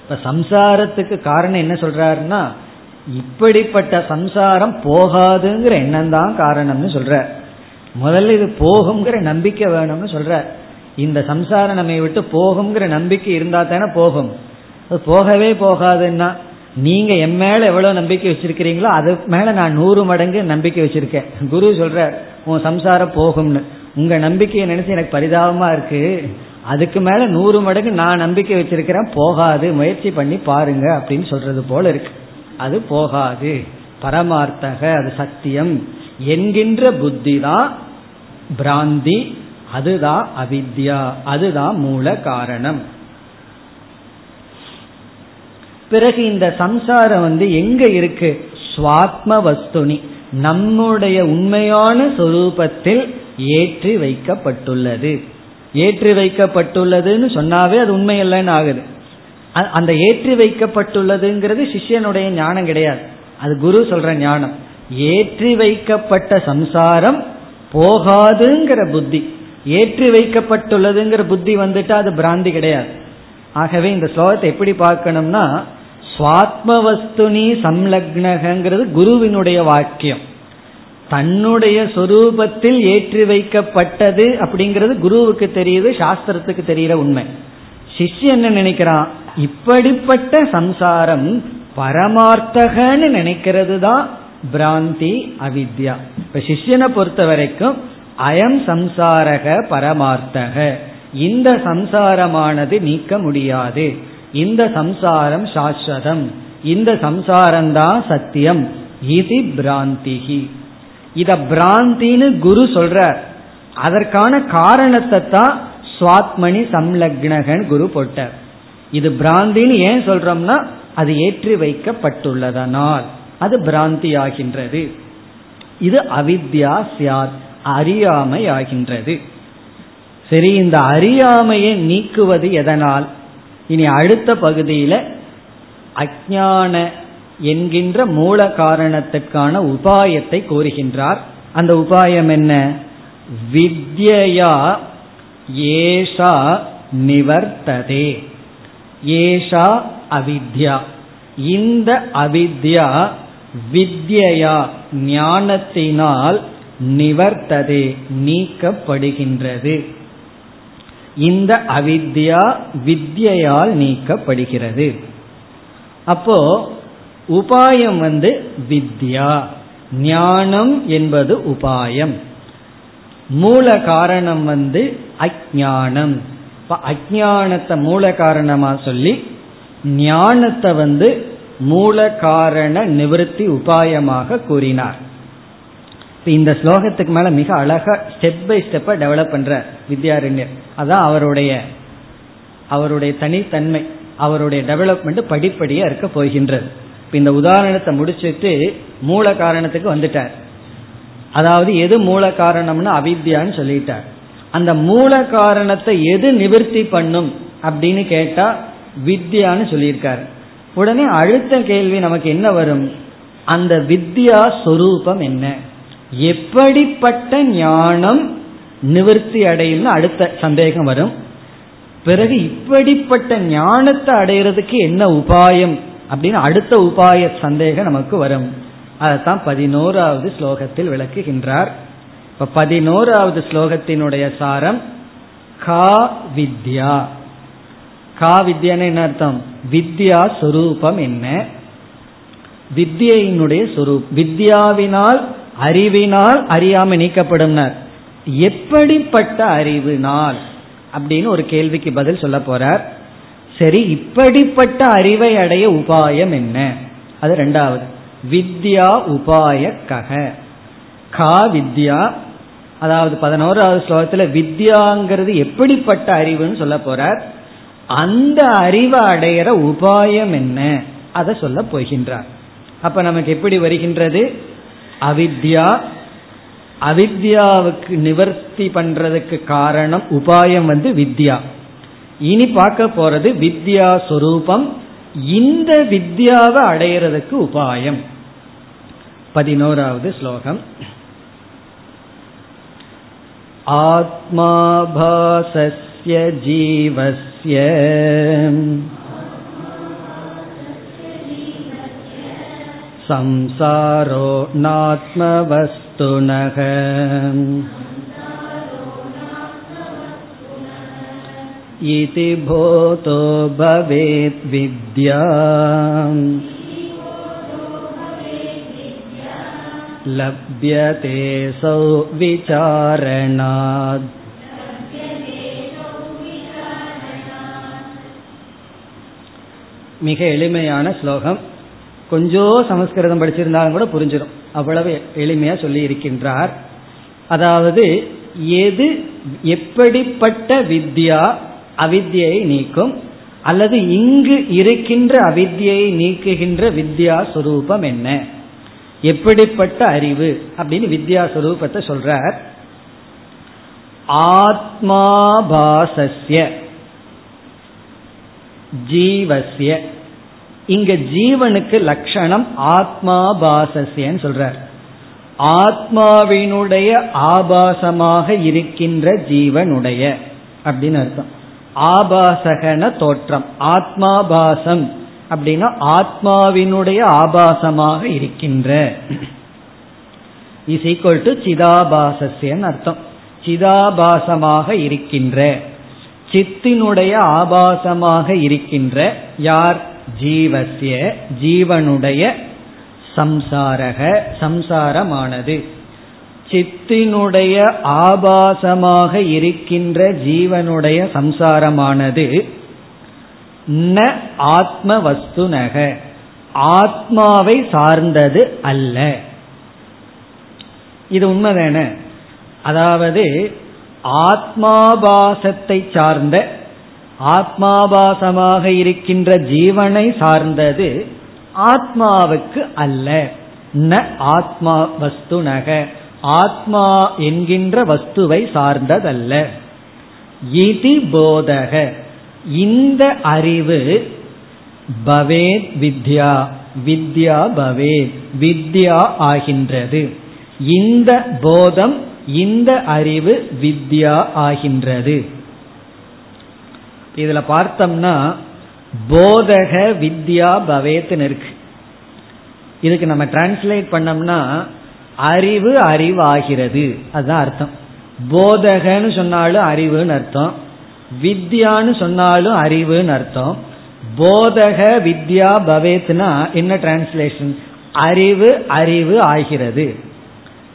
இப்ப சம்சாரத்துக்கு காரணம் என்ன சொல்றாருன்னா, இப்படிப்பட்ட சம்சாரம் போகாதுங்கிற எண்ணம் தான் காரணம்னு சொல்ற. முதல்ல இது போகுங்கிற நம்பிக்கை வேணும்னு சொல்ற. இந்த சம்சாரம் நம்மை விட்டு போகுங்கிற நம்பிக்கை இருந்தா தானே போகும். அது போகவே போகாதுன்னா, நீங்க என் மேல எவ்வளவு நம்பிக்கை வச்சிருக்கிறீங்களோ அது மேல நான் 100 மடங்கு நம்பிக்கை வச்சிருக்கேன். குரு சொல்ற உன் சம்சாரம் போகும்னு. உங்க நம்பிக்கையை நினைச்சு எனக்கு பரிதாபமா இருக்கு. அதுக்கு மேல 100 மடங்கு நான் நம்பிக்கை வச்சிருக்கிறேன், போகாது, முயற்சி பண்ணி பாருங்க அப்படின்னு சொல்றது போல இருக்கு. அது போகாது, பரமார்த்தக அது சத்தியம் என்கின்ற புத்தி தான் பிராந்தி, அதுதான் அவித்யா, அதுதான் மூல காரணம். பிறகு இந்த சம்சாரம் எங்க இருக்கு? ஸ்வாத்ம வஸ்துனி நம்முடைய உண்மையான சொரூபத்தில் ஏற்றி வைக்கப்பட்டுள்ளது. ஏற்றி வைக்கப்பட்டுள்ளதுன்னு சொன்னாவே அது உண்மை இல்லைன்னு ஆகுது. அந்த ஏற்றி வைக்கப்பட்டுள்ளதுங்கிறது சிஷ்யனுடைய ஞானம் கிடையாது, அது குரு சொல்ற ஞானம். ஏற்றி வைக்கப்பட்ட சம்சாரம் போகாதுங்கிற புத்தி, ஏற்றி வைக்கப்பட்டுள்ளதுங்கிற புத்தி வந்துட்டா அது பிராந்தி கிடையாது. ஆகவே இந்த ஸ்லோகத்தை எப்படி பார்க்கணும்னா, ஸ்வாத்ம வஸ்துனி சம்லக்னகிறது குருவினுடைய வாக்கியம். தன்னுடைய சொரூபத்தில் ஏற்றி வைக்கப்பட்டது அப்படிங்கிறது குருவுக்கு தெரியுது, சாஸ்திரத்துக்கு தெரிகிற உண்மை. சிஷ்யன் என்ன நினைக்கிறான்? இப்படிப்பட்ட சம்சாரம் பரமார்த்தகன்னு நினைக்கிறது தான் பிராந்தி, அவித்யா. இப்ப சிஷ்யனை பொறுத்த வரைக்கும் அயம் சம்சாரக பரமார்த்தக, இந்த சம்சாரமானது நீக்க முடியாது, இந்த சம்சாரம் சாஸ்வதம், இந்த சம்சாரம்தான் சத்தியம், இது பிராந்திகி. இத பிராந்தின்னு குரு சொல்ற. அதற்கான காரணத்தை தான் சுவாத்மனி சம்லக்னகன் குரு போட்டார். இது பிராந்தின்னு ஏன் சொல்றோம்னா, அது ஏற்றி வைக்கப்பட்டுள்ளதனால் அது பிராந்தி ஆகின்றது. இது அவித்யா சியாத் அறியாமை ஆகின்றது. சரி, இந்த அறியாமையை நீக்குவது எதனால்? இனி அடுத்த பகுதியில அஜ்ஞான என்கின்ற மூல காரணத்திற்கான உபாயத்தை கூறுகின்றார். அந்த உபாயம் என்ன? வித்யா ஏஷா நிவர்த்ததே, ஏஷா அவித்யா, இந்த அவித்யா வித்யா ஞானத்தினால் நிவர்த்ததே நீக்கப்படுகின்றது. இந்த அவித்யா வித்யால் நீக்கப்படுகிறது. அப்போ உபாயம் வித்யா, ஞானம் என்பது உபாயம். மூல காரணம் அஜ்ஞானம். இப்ப அஜ்ஞானத்தை மூல காரணமா சொல்லி ஞானத்தை மூல காரண நிவர்த்தி உபாயமாக கூறினார். இந்த ஸ்லோகத்துக்கு மேல மிக அழகா ஸ்டெப் பை ஸ்டெப்பா டெவலப் பண்ற வித்யாரண்யர். அதான் அவருடைய தனித்தன்மை, அவருடைய டெவலப்மெண்ட் படிப்படியா இருக்க போகின்றது. இந்த உதாரணத்தை முடிச்சுட்டு மூல காரணத்துக்கு வந்துட்டார். அதாவது எது மூல காரணம்னு அவித்யான்னு சொல்லிட்டார். அந்த மூல காரணத்தை எது நிவர்த்தி பண்ணும் அப்படின்னு கேட்டா வித்யான்னு சொல்லியிருக்காரு. உடனே அடுத்த கேள்வி நமக்கு என்ன வரும்? அந்த வித்யா சொரூபம் என்ன, எப்படிப்பட்ட ஞானம் நிவர்த்தி அடையும்னு அடுத்த சந்தேகம் வரும். பிறகு இப்படிப்பட்ட ஞானத்தை அடைகிறதுக்கு என்ன உபாயம் அப்படின்னு அடுத்த உபாய சந்தேகம் நமக்கு வரும். அதைத்தான் 11வது ஸ்லோகத்தில் விளக்குகின்றார். இப்ப 11வது ஸ்லோகத்தினுடைய சாரம் கா வித்யா. கா வித்யான்னு என்ன அர்த்தம்? வித்யா சொரூபம் என்ன, வித்யினுடைய சொரூப், வித்யாவினால் அறிவினால் அறியாம நீக்கப்படும், எப்படிப்பட்ட அறிவினால் அப்படின்னு ஒரு கேள்விக்கு பதில் சொல்ல போறார். சரி, இப்படிப்பட்ட அறிவை அடைய உபாயம் என்ன, அது ரெண்டாவது. வித்யா உபாய கா வித்யா, அதாவது 11வது ஸ்லோகத்துல வித்யாங்கிறது எப்படிப்பட்ட அறிவுன்னு சொல்ல போறார். அந்த அறிவை அடையிற உபாயம் என்ன, அதை சொல்ல போகின்றார். அப்ப நமக்கு எப்படி வருகின்றது? அவித்யா, அவித்யாவுக்கு நிவர்த்தி பண்றதுக்கு காரணம் உபாயம் வித்யா. இனி பார்க்க போறது வித்யா சொரூபம், இந்த வித்யாவை அடையிறதுக்கு உபாயம். 11வது ஸ்லோகம். ஆத்மாபாசஸ்ய ஜீவஸ்ய சம்சாரோ நாத்மவஸ்துனக இதி போதோ பவேத் வித்யா லப்யதே சௌ விசாரணாத். மிக எளிமையான ஸ்லோகம். கொஞ்சம் சமஸ்கிருதம் படிச்சிருந்தாலும் கூட புரிஞ்சிடும், அவ்வளவு எளிமையா சொல்லி இருக்கின்றார். அதாவது எது எப்படிப்பட்ட வித்யா அவித்யை நீக்கும், அல்லது இங்கு இருக்கின்ற அவித்யை நீக்குகின்ற வித்யா சொரூபம் என்ன, எப்படிப்பட்ட அறிவு அப்படின்னு வித்யா சொரூபத்தை சொல்றார். ஆத்மாபாசஸ்ய ஜீவஸ்ய, இங்க ஜீவனுக்கு லட்சணம் ஆத்மாபாசஸ்யன்னு சொல்றார். ஆத்மாவினுடைய ஆபாசமாக இருக்கின்ற ஜீவனுடைய அப்படின்னு அர்த்தம். ஆபாசகன தோற்றம், ஆத்மாபாசம் அப்படின்னா ஆத்மாவினுடைய ஆபாசமாக இருக்கின்ற இஸ் ஈக்வல் டு சிதாபாசஸ்யன்னு அர்த்தம். சிதாபாசமாக இருக்கின்ற, சித்தினுடைய ஆபாசமாக இருக்கின்ற யார்? ஜீவஸ்ய, ஜீவனுடைய சம்சாரக, சம்சாரமானது. சித்தினுடைய ஆபாசமாக இருக்கின்ற ஜீவனுடைய சம்சாரமானது ந ஆத்ம வஸ்துனக, ஆத்மாவை சார்ந்தது அல்ல. இது உண்மைதான? அதாவது ஆத்மாபாசத்தை சார்ந்த, ஆத்மாபாசமாக இருக்கின்ற ஜீவனை சார்ந்தது ஆத்மாவுக்கு அல்ல. ந ஆத்மா வஸ்துனக, ஆத்மா என்கின்ற வஸ்துவை சார்ந்ததல்ல. இதி போதக, இந்த அறிவு பவேத் வித்யா, வித்யா பவேத், வித்யா ஆகின்றது. இந்த போதம், இந்த அறிவு வித்யா ஆகின்றது. இதுல பார்த்தோம்னா போதக வித்யா பவேத்னு இருக்கு. இதுக்கு நம்ம டிரான்ஸ்லேட் பண்ணோம்னா அறிவு அறிவாகிறது, அதுதான் அர்த்தம். போதகன்னு சொன்னாலும் அறிவுன்னு அர்த்தம், வித்யான்னு சொன்னாலும் அறிவுன்னு அர்த்தம். போதக வித்யா பவேத்னா என்ன டிரான்ஸ்லேஷன்? அறிவு அறிவு ஆகிறது.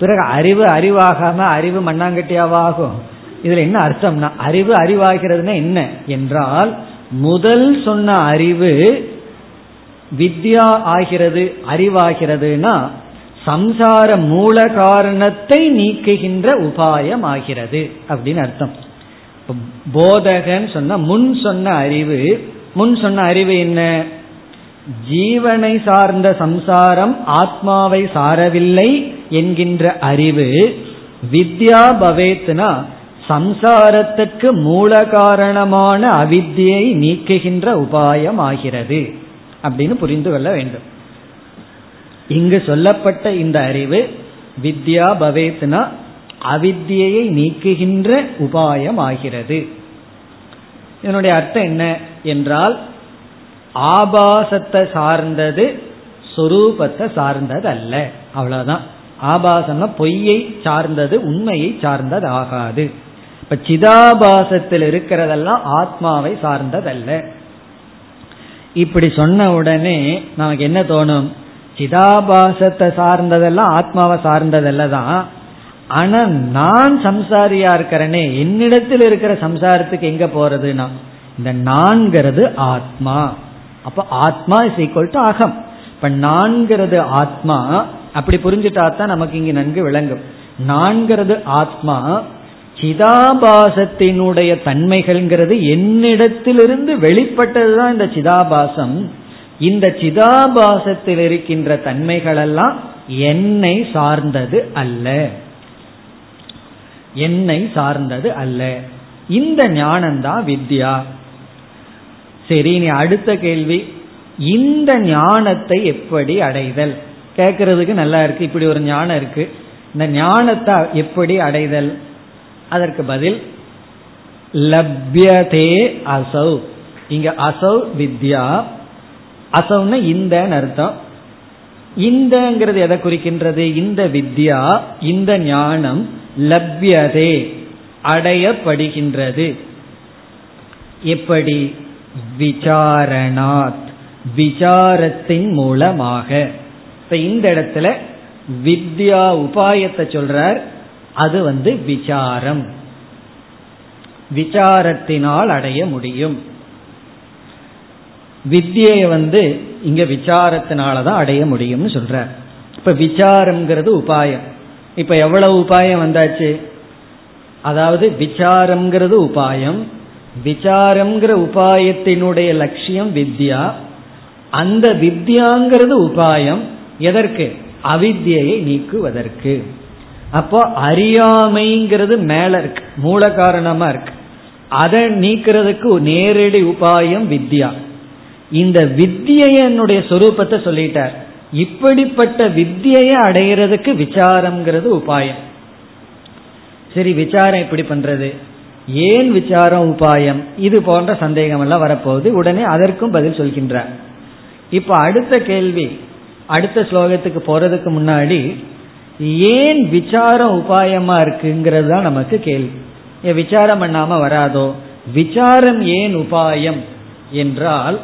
பிறகு அறிவு அறிவாகாம அறிவு மண்ணாங்கட்டியாவாகும். இதுல என்ன அர்த்தம்னா அறிவு அறிவாகிறதுனா என்ன என்றால், முதல் சொன்ன அறிவு வித்யா ஆகிறது, அறிவாகிறதுனா சம்சார மூல காரணத்தை நீக்குகின்ற உபாயம் ஆகிறது அப்படின்னு அர்த்தம். போதகன் சொன்ன முன் சொன்ன அறிவு என்ன? ஜீவனை சார்ந்த சம்சாரம் ஆத்மாவை சாரவில்லை என்கின்ற அறிவு. வித்யா பவேத்னா சம்சாரத்துக்கு மூல காரணமான அவித்தியை நீக்குகின்ற உபாயம் ஆகிறது அப்படின்னு புரிந்து கொள்ள வேண்டும். இங்கு சொல்லப்பட்ட இந்த அறிவு வித்யா பவேத்னா அவித்தியை நீக்குகின்ற உபாயம் ஆகிறது. இதனுடைய அர்த்தம் என்ன என்றால், ஆபாசத்தை சார்ந்தது சொரூபத்தை சார்ந்தது அல்ல, அவ்வளவுதான். ஆபாசம்னா பொய்யை சார்ந்தது, உண்மையை சார்ந்தது ஆகாது. இப்ப சிதாபாசத்தில் இருக்கிறதெல்லாம் ஆத்மாவை சார்ந்ததல்ல. இப்படி சொன்ன உடனே நமக்கு என்ன தோணும்? சிதாபாசத்தை சார்ந்ததெல்லாம் ஆத்மாவை சார்ந்ததல்ல தான், ஆனா நான் சம்சாரியா இருக்கிறேனே, என்னிடத்தில் இருக்கிற சம்சாரத்துக்கு எங்க போறதுன்னா இந்த நான்கிறது ஆத்மா. அப்ப ஆத்மா இஸ் ஈக்குவல் டு அகம். இப்ப நான்கிறது ஆத்மா, அப்படி புரிஞ்சுட்டாத்தான் நமக்கு இங்கு நன்கு விளங்கும். நான்கிறது ஆத்மா, சிதாபாசத்தினுடைய தன்மைகள்ங்கிறது என்னிடத்திலிருந்து வெளிப்பட்டதுதான் இந்த சிதாபாசம். இந்த சிதாபாசத்தில் இருக்கின்ற தன்மைகளெல்லாம் என்னை சார்ந்தது அல்ல, என்னை சார்ந்தது அல்ல. இந்த ஞானம்தான் வித்யா. சரி, நீ அடுத்த கேள்வி, இந்த ஞானத்தை எப்படி அடைதல்? கேட்கறதுக்கு நல்லா இருக்கு, இப்படி ஒரு ஞானம் இருக்கு, இந்த ஞானத்தை எப்படி அடைதல்? அதற்கு பதில் லப்யதே அசௌ. இங்க அசௌ வித்யா, அசௌன்னா இந்த அர்த்தம். இந்தங்கிறது எதை குறிக்கின்றது? இந்த வித்யா, இந்த ஞானம் லப்யதே அடையப்படுகின்றது. எப்படி? விசாரணாத், விசாரத்தின் மூலமாக. இப்ப இந்த இடத்துல வித்யா உபாயத்தை சொல்றார், அது விசாரம், விசாரத்தினால் அடைய முடியும். வித்யை இங்க விசாரத்தினாலதான் அடைய முடியும்னு சொல்றார். இப்ப விசாரம்ங்கிறது உபாயம். இப்ப எவ்வளவு உபாயம் வந்தாச்சு? அதாவது விசாரம்ங்கிறது உபாயம், விசாரம்ங்கிற உபாயத்தினுடைய லட்சியம் வித்யா, அந்த வித்யாங்கிறது உபாயம் எதற்கு? அவித்யை நீக்குவதற்கு. அப்போ அறியாமைங்கிறது மேல இருக்கு, மூல காரணமா இருக்கு, அதை நீக்கிறதுக்கு நேரடி உபாயம் வித்யா. இந்த வித்யனுடைய சொரூபத்தை சொல்லிட்டார். இப்படிப்பட்ட வித்யை அடைகிறதுக்கு விசாரம்ங்கிறது உபாயம். சரி, விசாரம் எப்படி பண்றது? ஏன் விசாரம் உபாயம்? இது போன்ற சந்தேகம் எல்லாம் வரப்போகுது. உடனே அதற்கும் பதில் சொல்கின்றார். இப்ப அடுத்த கேள்வி, அடுத்த ஸ்லோகத்துக்கு போறதுக்கு முன்னாடி ஏன் விசாரம் உபாயமா இருக்குங்கிறது தான் நமக்கு கேள்வி. ஏன் விசாரம் பண்ணாம வராதோ? விசாரம் ஏன் உபாயம் என்றால்,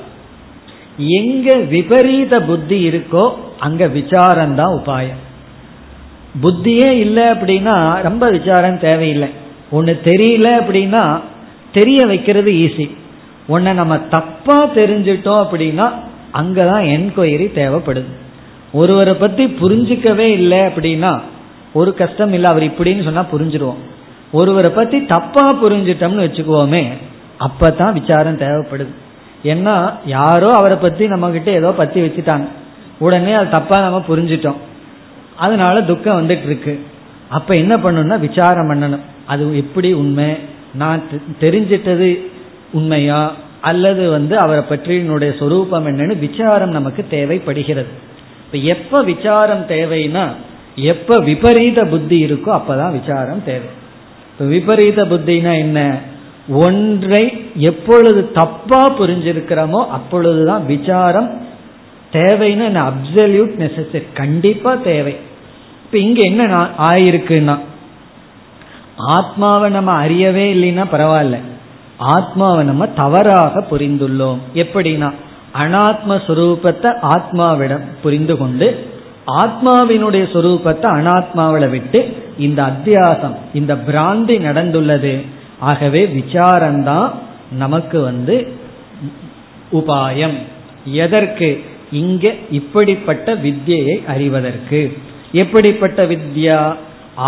எங்க விபரீத புத்தி இருக்கோ அங்க விசாரம்தான் உபாயம். புத்தியே இல்லை அப்படின்னா ரொம்ப விசாரம் தேவையில்லை. ஒன்னு தெரியல அப்படின்னா தெரிய வைக்கிறது ஈஸி. ஒன்ன நம்ம தப்பா தெரிஞ்சிட்டோம் அப்படின்னா அங்கதான் என்கொயரி தேவைப்படுது. ஒருவரை பத்தி புரிஞ்சிக்கவே இல்லை அப்படின்னா ஒரு கஷ்டம் இல்லை, அவர் இப்படின்னு சொன்னா புரிஞ்சிடுவோம். ஒருவரை பத்தி தப்பா புரிஞ்சிட்டோம்னு வச்சுக்குவோமே, அப்பதான் விசாரம் தேவைப்படுது. ஏன்னா யாரோ அவரை பத்தி நம்ம கிட்ட ஏதோ பத்தி வச்சுட்டாங்க, உடனே அது தப்பா நம்ம புரிஞ்சிட்டோம், அதனால துக்கம் வந்துட்டு இருக்கு. அப்ப என்ன பண்ணணும்னா விசாரம் பண்ணணும். அது எப்படி உண்மை? நான் தெரிஞ்சிட்டது உண்மையா அல்லது அவரை பற்றி என்னுடைய சொரூபம் என்னன்னு விசாரம் நமக்கு தேவைப்படுகிறது. இப்ப எப்ப விசாரம் தேவைன்னா, எப்ப விபரீத புத்தி இருக்கோ அப்பதான் விசாரம் தேவை. இப்ப விபரீத புத்தினா என்ன? ஒன்றை எப்பொழுது தப்பா புரிஞ்சிருக்கிறோமோ அப்பொழுதுதான் விசாரம் தேவைன்னு அப்சல்யூட் நெசசரி, கண்டிப்பா தேவை. இப்ப இங்க என்ன ஆயிருக்குன்னா, ஆத்மாவை நம்ம அறியவே இல்லைன்னா பரவாயில்ல, ஆத்மாவை நம்ம தவறாக புரிந்துள்ளோம். எப்படின்னா, அனாத்ம சுரூபத்தை ஆத்மாவிடம் புரிந்து கொண்டு ஆத்மாவினுடைய சுரூபத்தை அனாத்மாவில விட்டு இந்த அத்தியாசம், இந்த பிராந்தி நடந்துள்ளது. ஆகவே விசாரம்தான் நமக்கு உபாயம். எதற்கு? இங்க இப்படிப்பட்ட வித்யை அறிவதற்கு. எப்படிப்பட்ட வித்யா?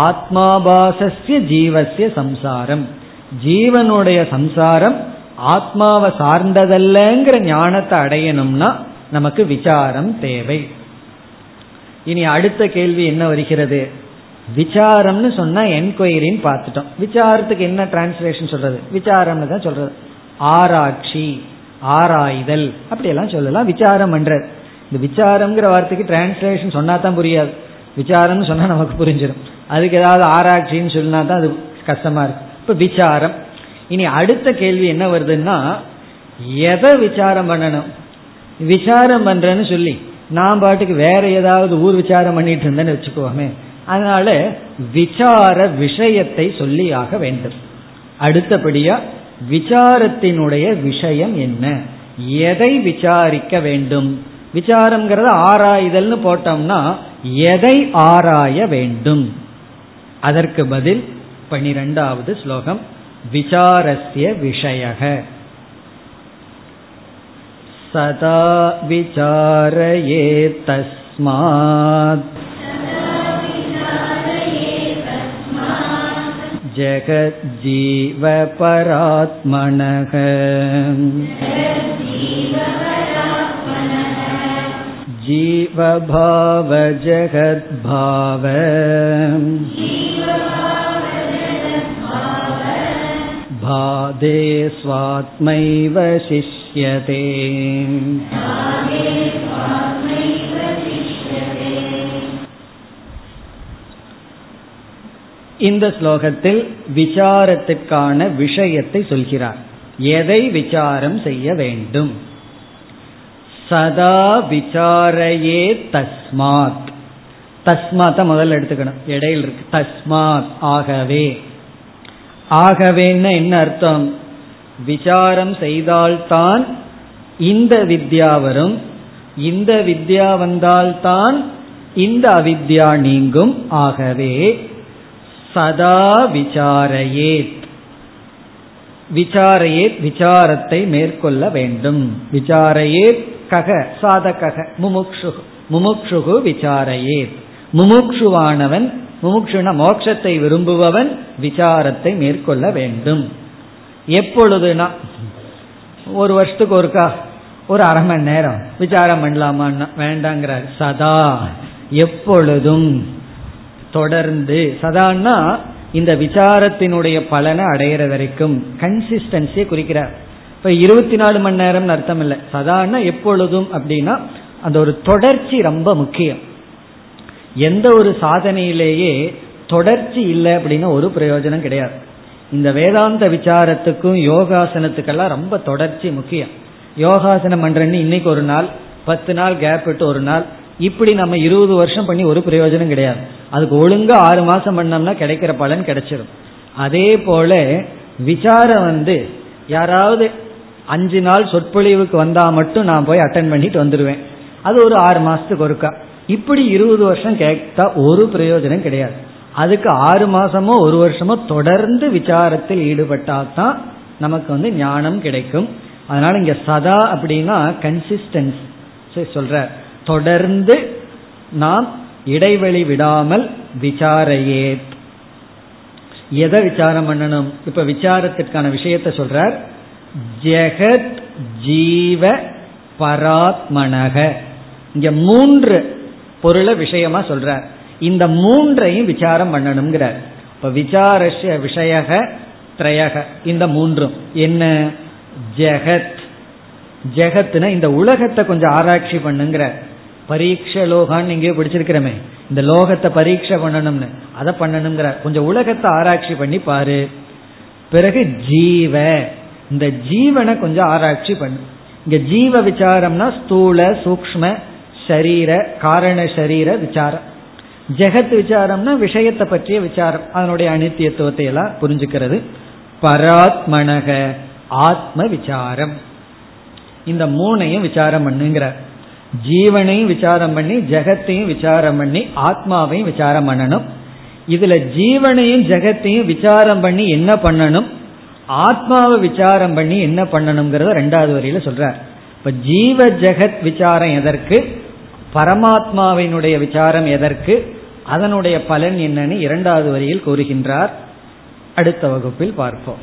ஆத்மாபாசஸ்ய ஜீவஸ்ய சம்சாரம். ஜீவனுடைய சம்சாரம் ஆத்மாவை சார்ந்ததல்லங்கிற ஞானத்தை அடையணும்னா நமக்கு விசாரம் தேவை. இனி அடுத்த கேள்வி என்ன வருகிறது? விசாரம்னு சொன்னா என்கொயரின்னு பார்த்துட்டோம். விசாரத்துக்கு என்ன டிரான்ஸ்லேஷன் சொல்றது? விசாரம்னு தான் சொல்றது. ஆராய்ச்சி, ஆராய்தல், அப்படியெல்லாம் சொல்லலாம். விசாரம் பண்றது. இந்த விசாரம்ங்கிற வார்த்தைக்கு டிரான்ஸ்லேஷன் சொன்னா தான் புரியாது. விசாரம்னு சொன்னா நமக்கு புரிஞ்சிடும். அதுக்கு ஏதாவது ஆராய்ச்சின்னு சொன்னா தான் அது கஷ்டமா இருக்கு. இப்ப விசாரம். இனி அடுத்த கேள்வி என்ன வருதுன்னா, எதை விசாரம் பண்ணணும்? விசாரம் பண்றேன்னு சொல்லி நான் பாட்டுக்கு வேற ஏதாவது ஊர் விசாரம் பண்ணிட்டு இருந்தேன்னு வச்சுக்கோமே. அதனால விசார விஷயத்தை சொல்லி ஆக வேண்டும். அடுத்தபடியா விசாரத்தினுடைய விஷயம் என்ன? எதை விசாரிக்க வேண்டும்? விசாரம்ங்கிறத ஆராய்தல்னு போட்டோம்னா எதை ஆராய வேண்டும்? அதற்கு பதில் 12வது ஸ்லோகம். விசாரஸ்ய விஷயக சதா விசாரயே தஸ்மாத் ஜகத் ஜீவ பராத்மனஹ ஜீவபாவ ஜகத்பாவ பாதே ஸ்வாத்மைவ சிஷ்யதே. இந்த ஸ்லோகத்தில் விசாரத்திற்கான விஷயத்தை சொல்கிறார். எதை விசாரம் செய்ய வேண்டும்? சதா விசாரையே தஸ்மாத். தஸ்மாத் முதல்ல எடுத்துக்கணும், இடையில் இருக்கு. தஸ்மாத் ஆகவே. ஆகவேன்னா என்ன அர்த்தம்? விசாரம் செய்தால்தான் இந்த வித்யா வரும், இந்த வித்யா வந்தால்தான் இந்த அவித்யா நீங்கும். ஆகவே சதா விசாரயேத். விசாரயேத், விசாரத்தை மேற்கொள்ள வேண்டும். விசாரயேத் கக சாதகக முமுக்ஷுகு. முமுக்ஷுகு விசாரயேத். முமுக்ஷுவானவன், முமுக்ஷுன மோட்சத்தை விரும்புபவன் விசாரத்தை மேற்கொள்ள வேண்டும். எப்பொழுதுனா ஒரு வருஷத்துக்கு ஒருக்கா ஒரு அரை மணி நேரம் விசாரம் பண்ணலாமான்னா வேண்டாங்கிறார். சதா எப்பொழுதும், தொடர்ந்து. சதான்னா இந்த விசாரத்தினுடைய பலனை அடையிற வரைக்கும் கன்சிஸ்டன்சியை குறிக்கிறார். இப்ப 24 மணி நேரம்னு அர்த்தம் இல்லை. சதான்னா எப்பொழுதும் அப்படின்னா அந்த ஒரு தொடர்ச்சி ரொம்ப முக்கியம். எந்த ஒரு சாதனையிலேயே தொடர்ச்சி இல்லை அப்படின்னா ஒரு பிரயோஜனம் கிடையாது. இந்த வேதாந்த விசாரத்துக்கும் யோகாசனத்துக்கெல்லாம் ரொம்ப தொடர்ச்சி முக்கியம். யோகாசனம் பண்றேன்னு இன்னைக்கு ஒரு நாள், 10 நாள் கேப் விட்டு ஒரு நாள், இப்படி நம்ம 20 வருஷம் பண்ணி ஒரு பிரயோஜனம் கிடையாது. அதுக்கு ஒழுங்கா 6 மாசம் பண்ணோம்னா கிடைக்கிற பலன் கிடைச்சிடும். அதே போல விசாரம் யாராவது 5 நாள் சொற்பொழிவுக்கு வந்தா மட்டும் நான் போய் அட்டன் பண்ணிட்டு வந்துடுவேன், அது ஒரு 6 மாசத்துக்கு ஒருக்கா. இப்படி 20 வருஷம் கேட்டா ஒரு பிரயோஜனம் கிடையாது. அதுக்கு 6 மாசமோ 1 வருஷமோ தொடர்ந்து விசாரத்தில் ஈடுபட்டால்தான் நமக்கு ஞானம் கிடைக்கும். அதனால இங்க சதா அப்படின்னா கன்சிஸ்டன்சி சொல்ற, தொடர்ந்து நாம் இடைவெளி விடாமல் விசாரையே. எதை விசாரம் பண்ணணும்? இப்ப விசாரத்திற்கான விஷயத்தை சொல்றார். ஜெகத் ஜீவ பராத்மனக. இங்க 3 பொருளை விஷயமா சொல்றார். இந்த 3ஐயும் விசாரம் பண்ணணும்ங்கிறார். இப்ப விசாரஸ்ய விஷயக த்ரயக. இந்த 3ம் என்ன? ஜெகத். ஜெகத்னா இந்த உலகத்தை கொஞ்சம் ஆராய்ச்சி பண்ணுங்கிறார். பரீட்ச லோகான்னு இங்கே பிடிச்சிருக்கிறமே, இந்த லோகத்தை பரீட்சை பண்ணணும்னு, அதை பண்ணணுங்கிற கொஞ்சம் உலகத்தை ஆராய்ச்சி பண்ணி பாரு. பிறகு ஜீவ, இந்த ஜீவனை கொஞ்சம் ஆராய்ச்சி பண்ணு. இங்க ஜீவ விசாரம்னா ஸ்தூல சூக்ம சரீர காரண சரீர விசாரம். ஜெகத் விசாரம்னா விஷயத்தை பற்றிய விசாரம், அதனுடைய அனித்தியத்துவத்தை எல்லாம் புரிஞ்சுக்கிறது. பராத்மனக ஆத்ம விசாரம். இந்த 3ஐயும் விசாரம் பண்ணுங்கிற. ஜீவனையும் விசாரம் பண்ணி, ஜெகத்தையும் விசாரம் பண்ணி, ஆத்மாவையும் விசாரம் பண்ணணும். இதுல ஜீவனையும் ஜெகத்தையும் விசாரம் பண்ணி என்ன பண்ணணும், ஆத்மாவை விசாரம் பண்ணி என்ன பண்ணணுங்கிறத 2வது வரியில சொல்றார். இப்ப ஜீவ ஜெகத் விசாரம் எதற்கு, பரமாத்மாவினுடைய விசாரம் எதற்கு, அதனுடைய பலன் என்னன்னு இரண்டாவது வரியில் கூறுகின்றார். அடுத்த வகுப்பில் பார்ப்போம்.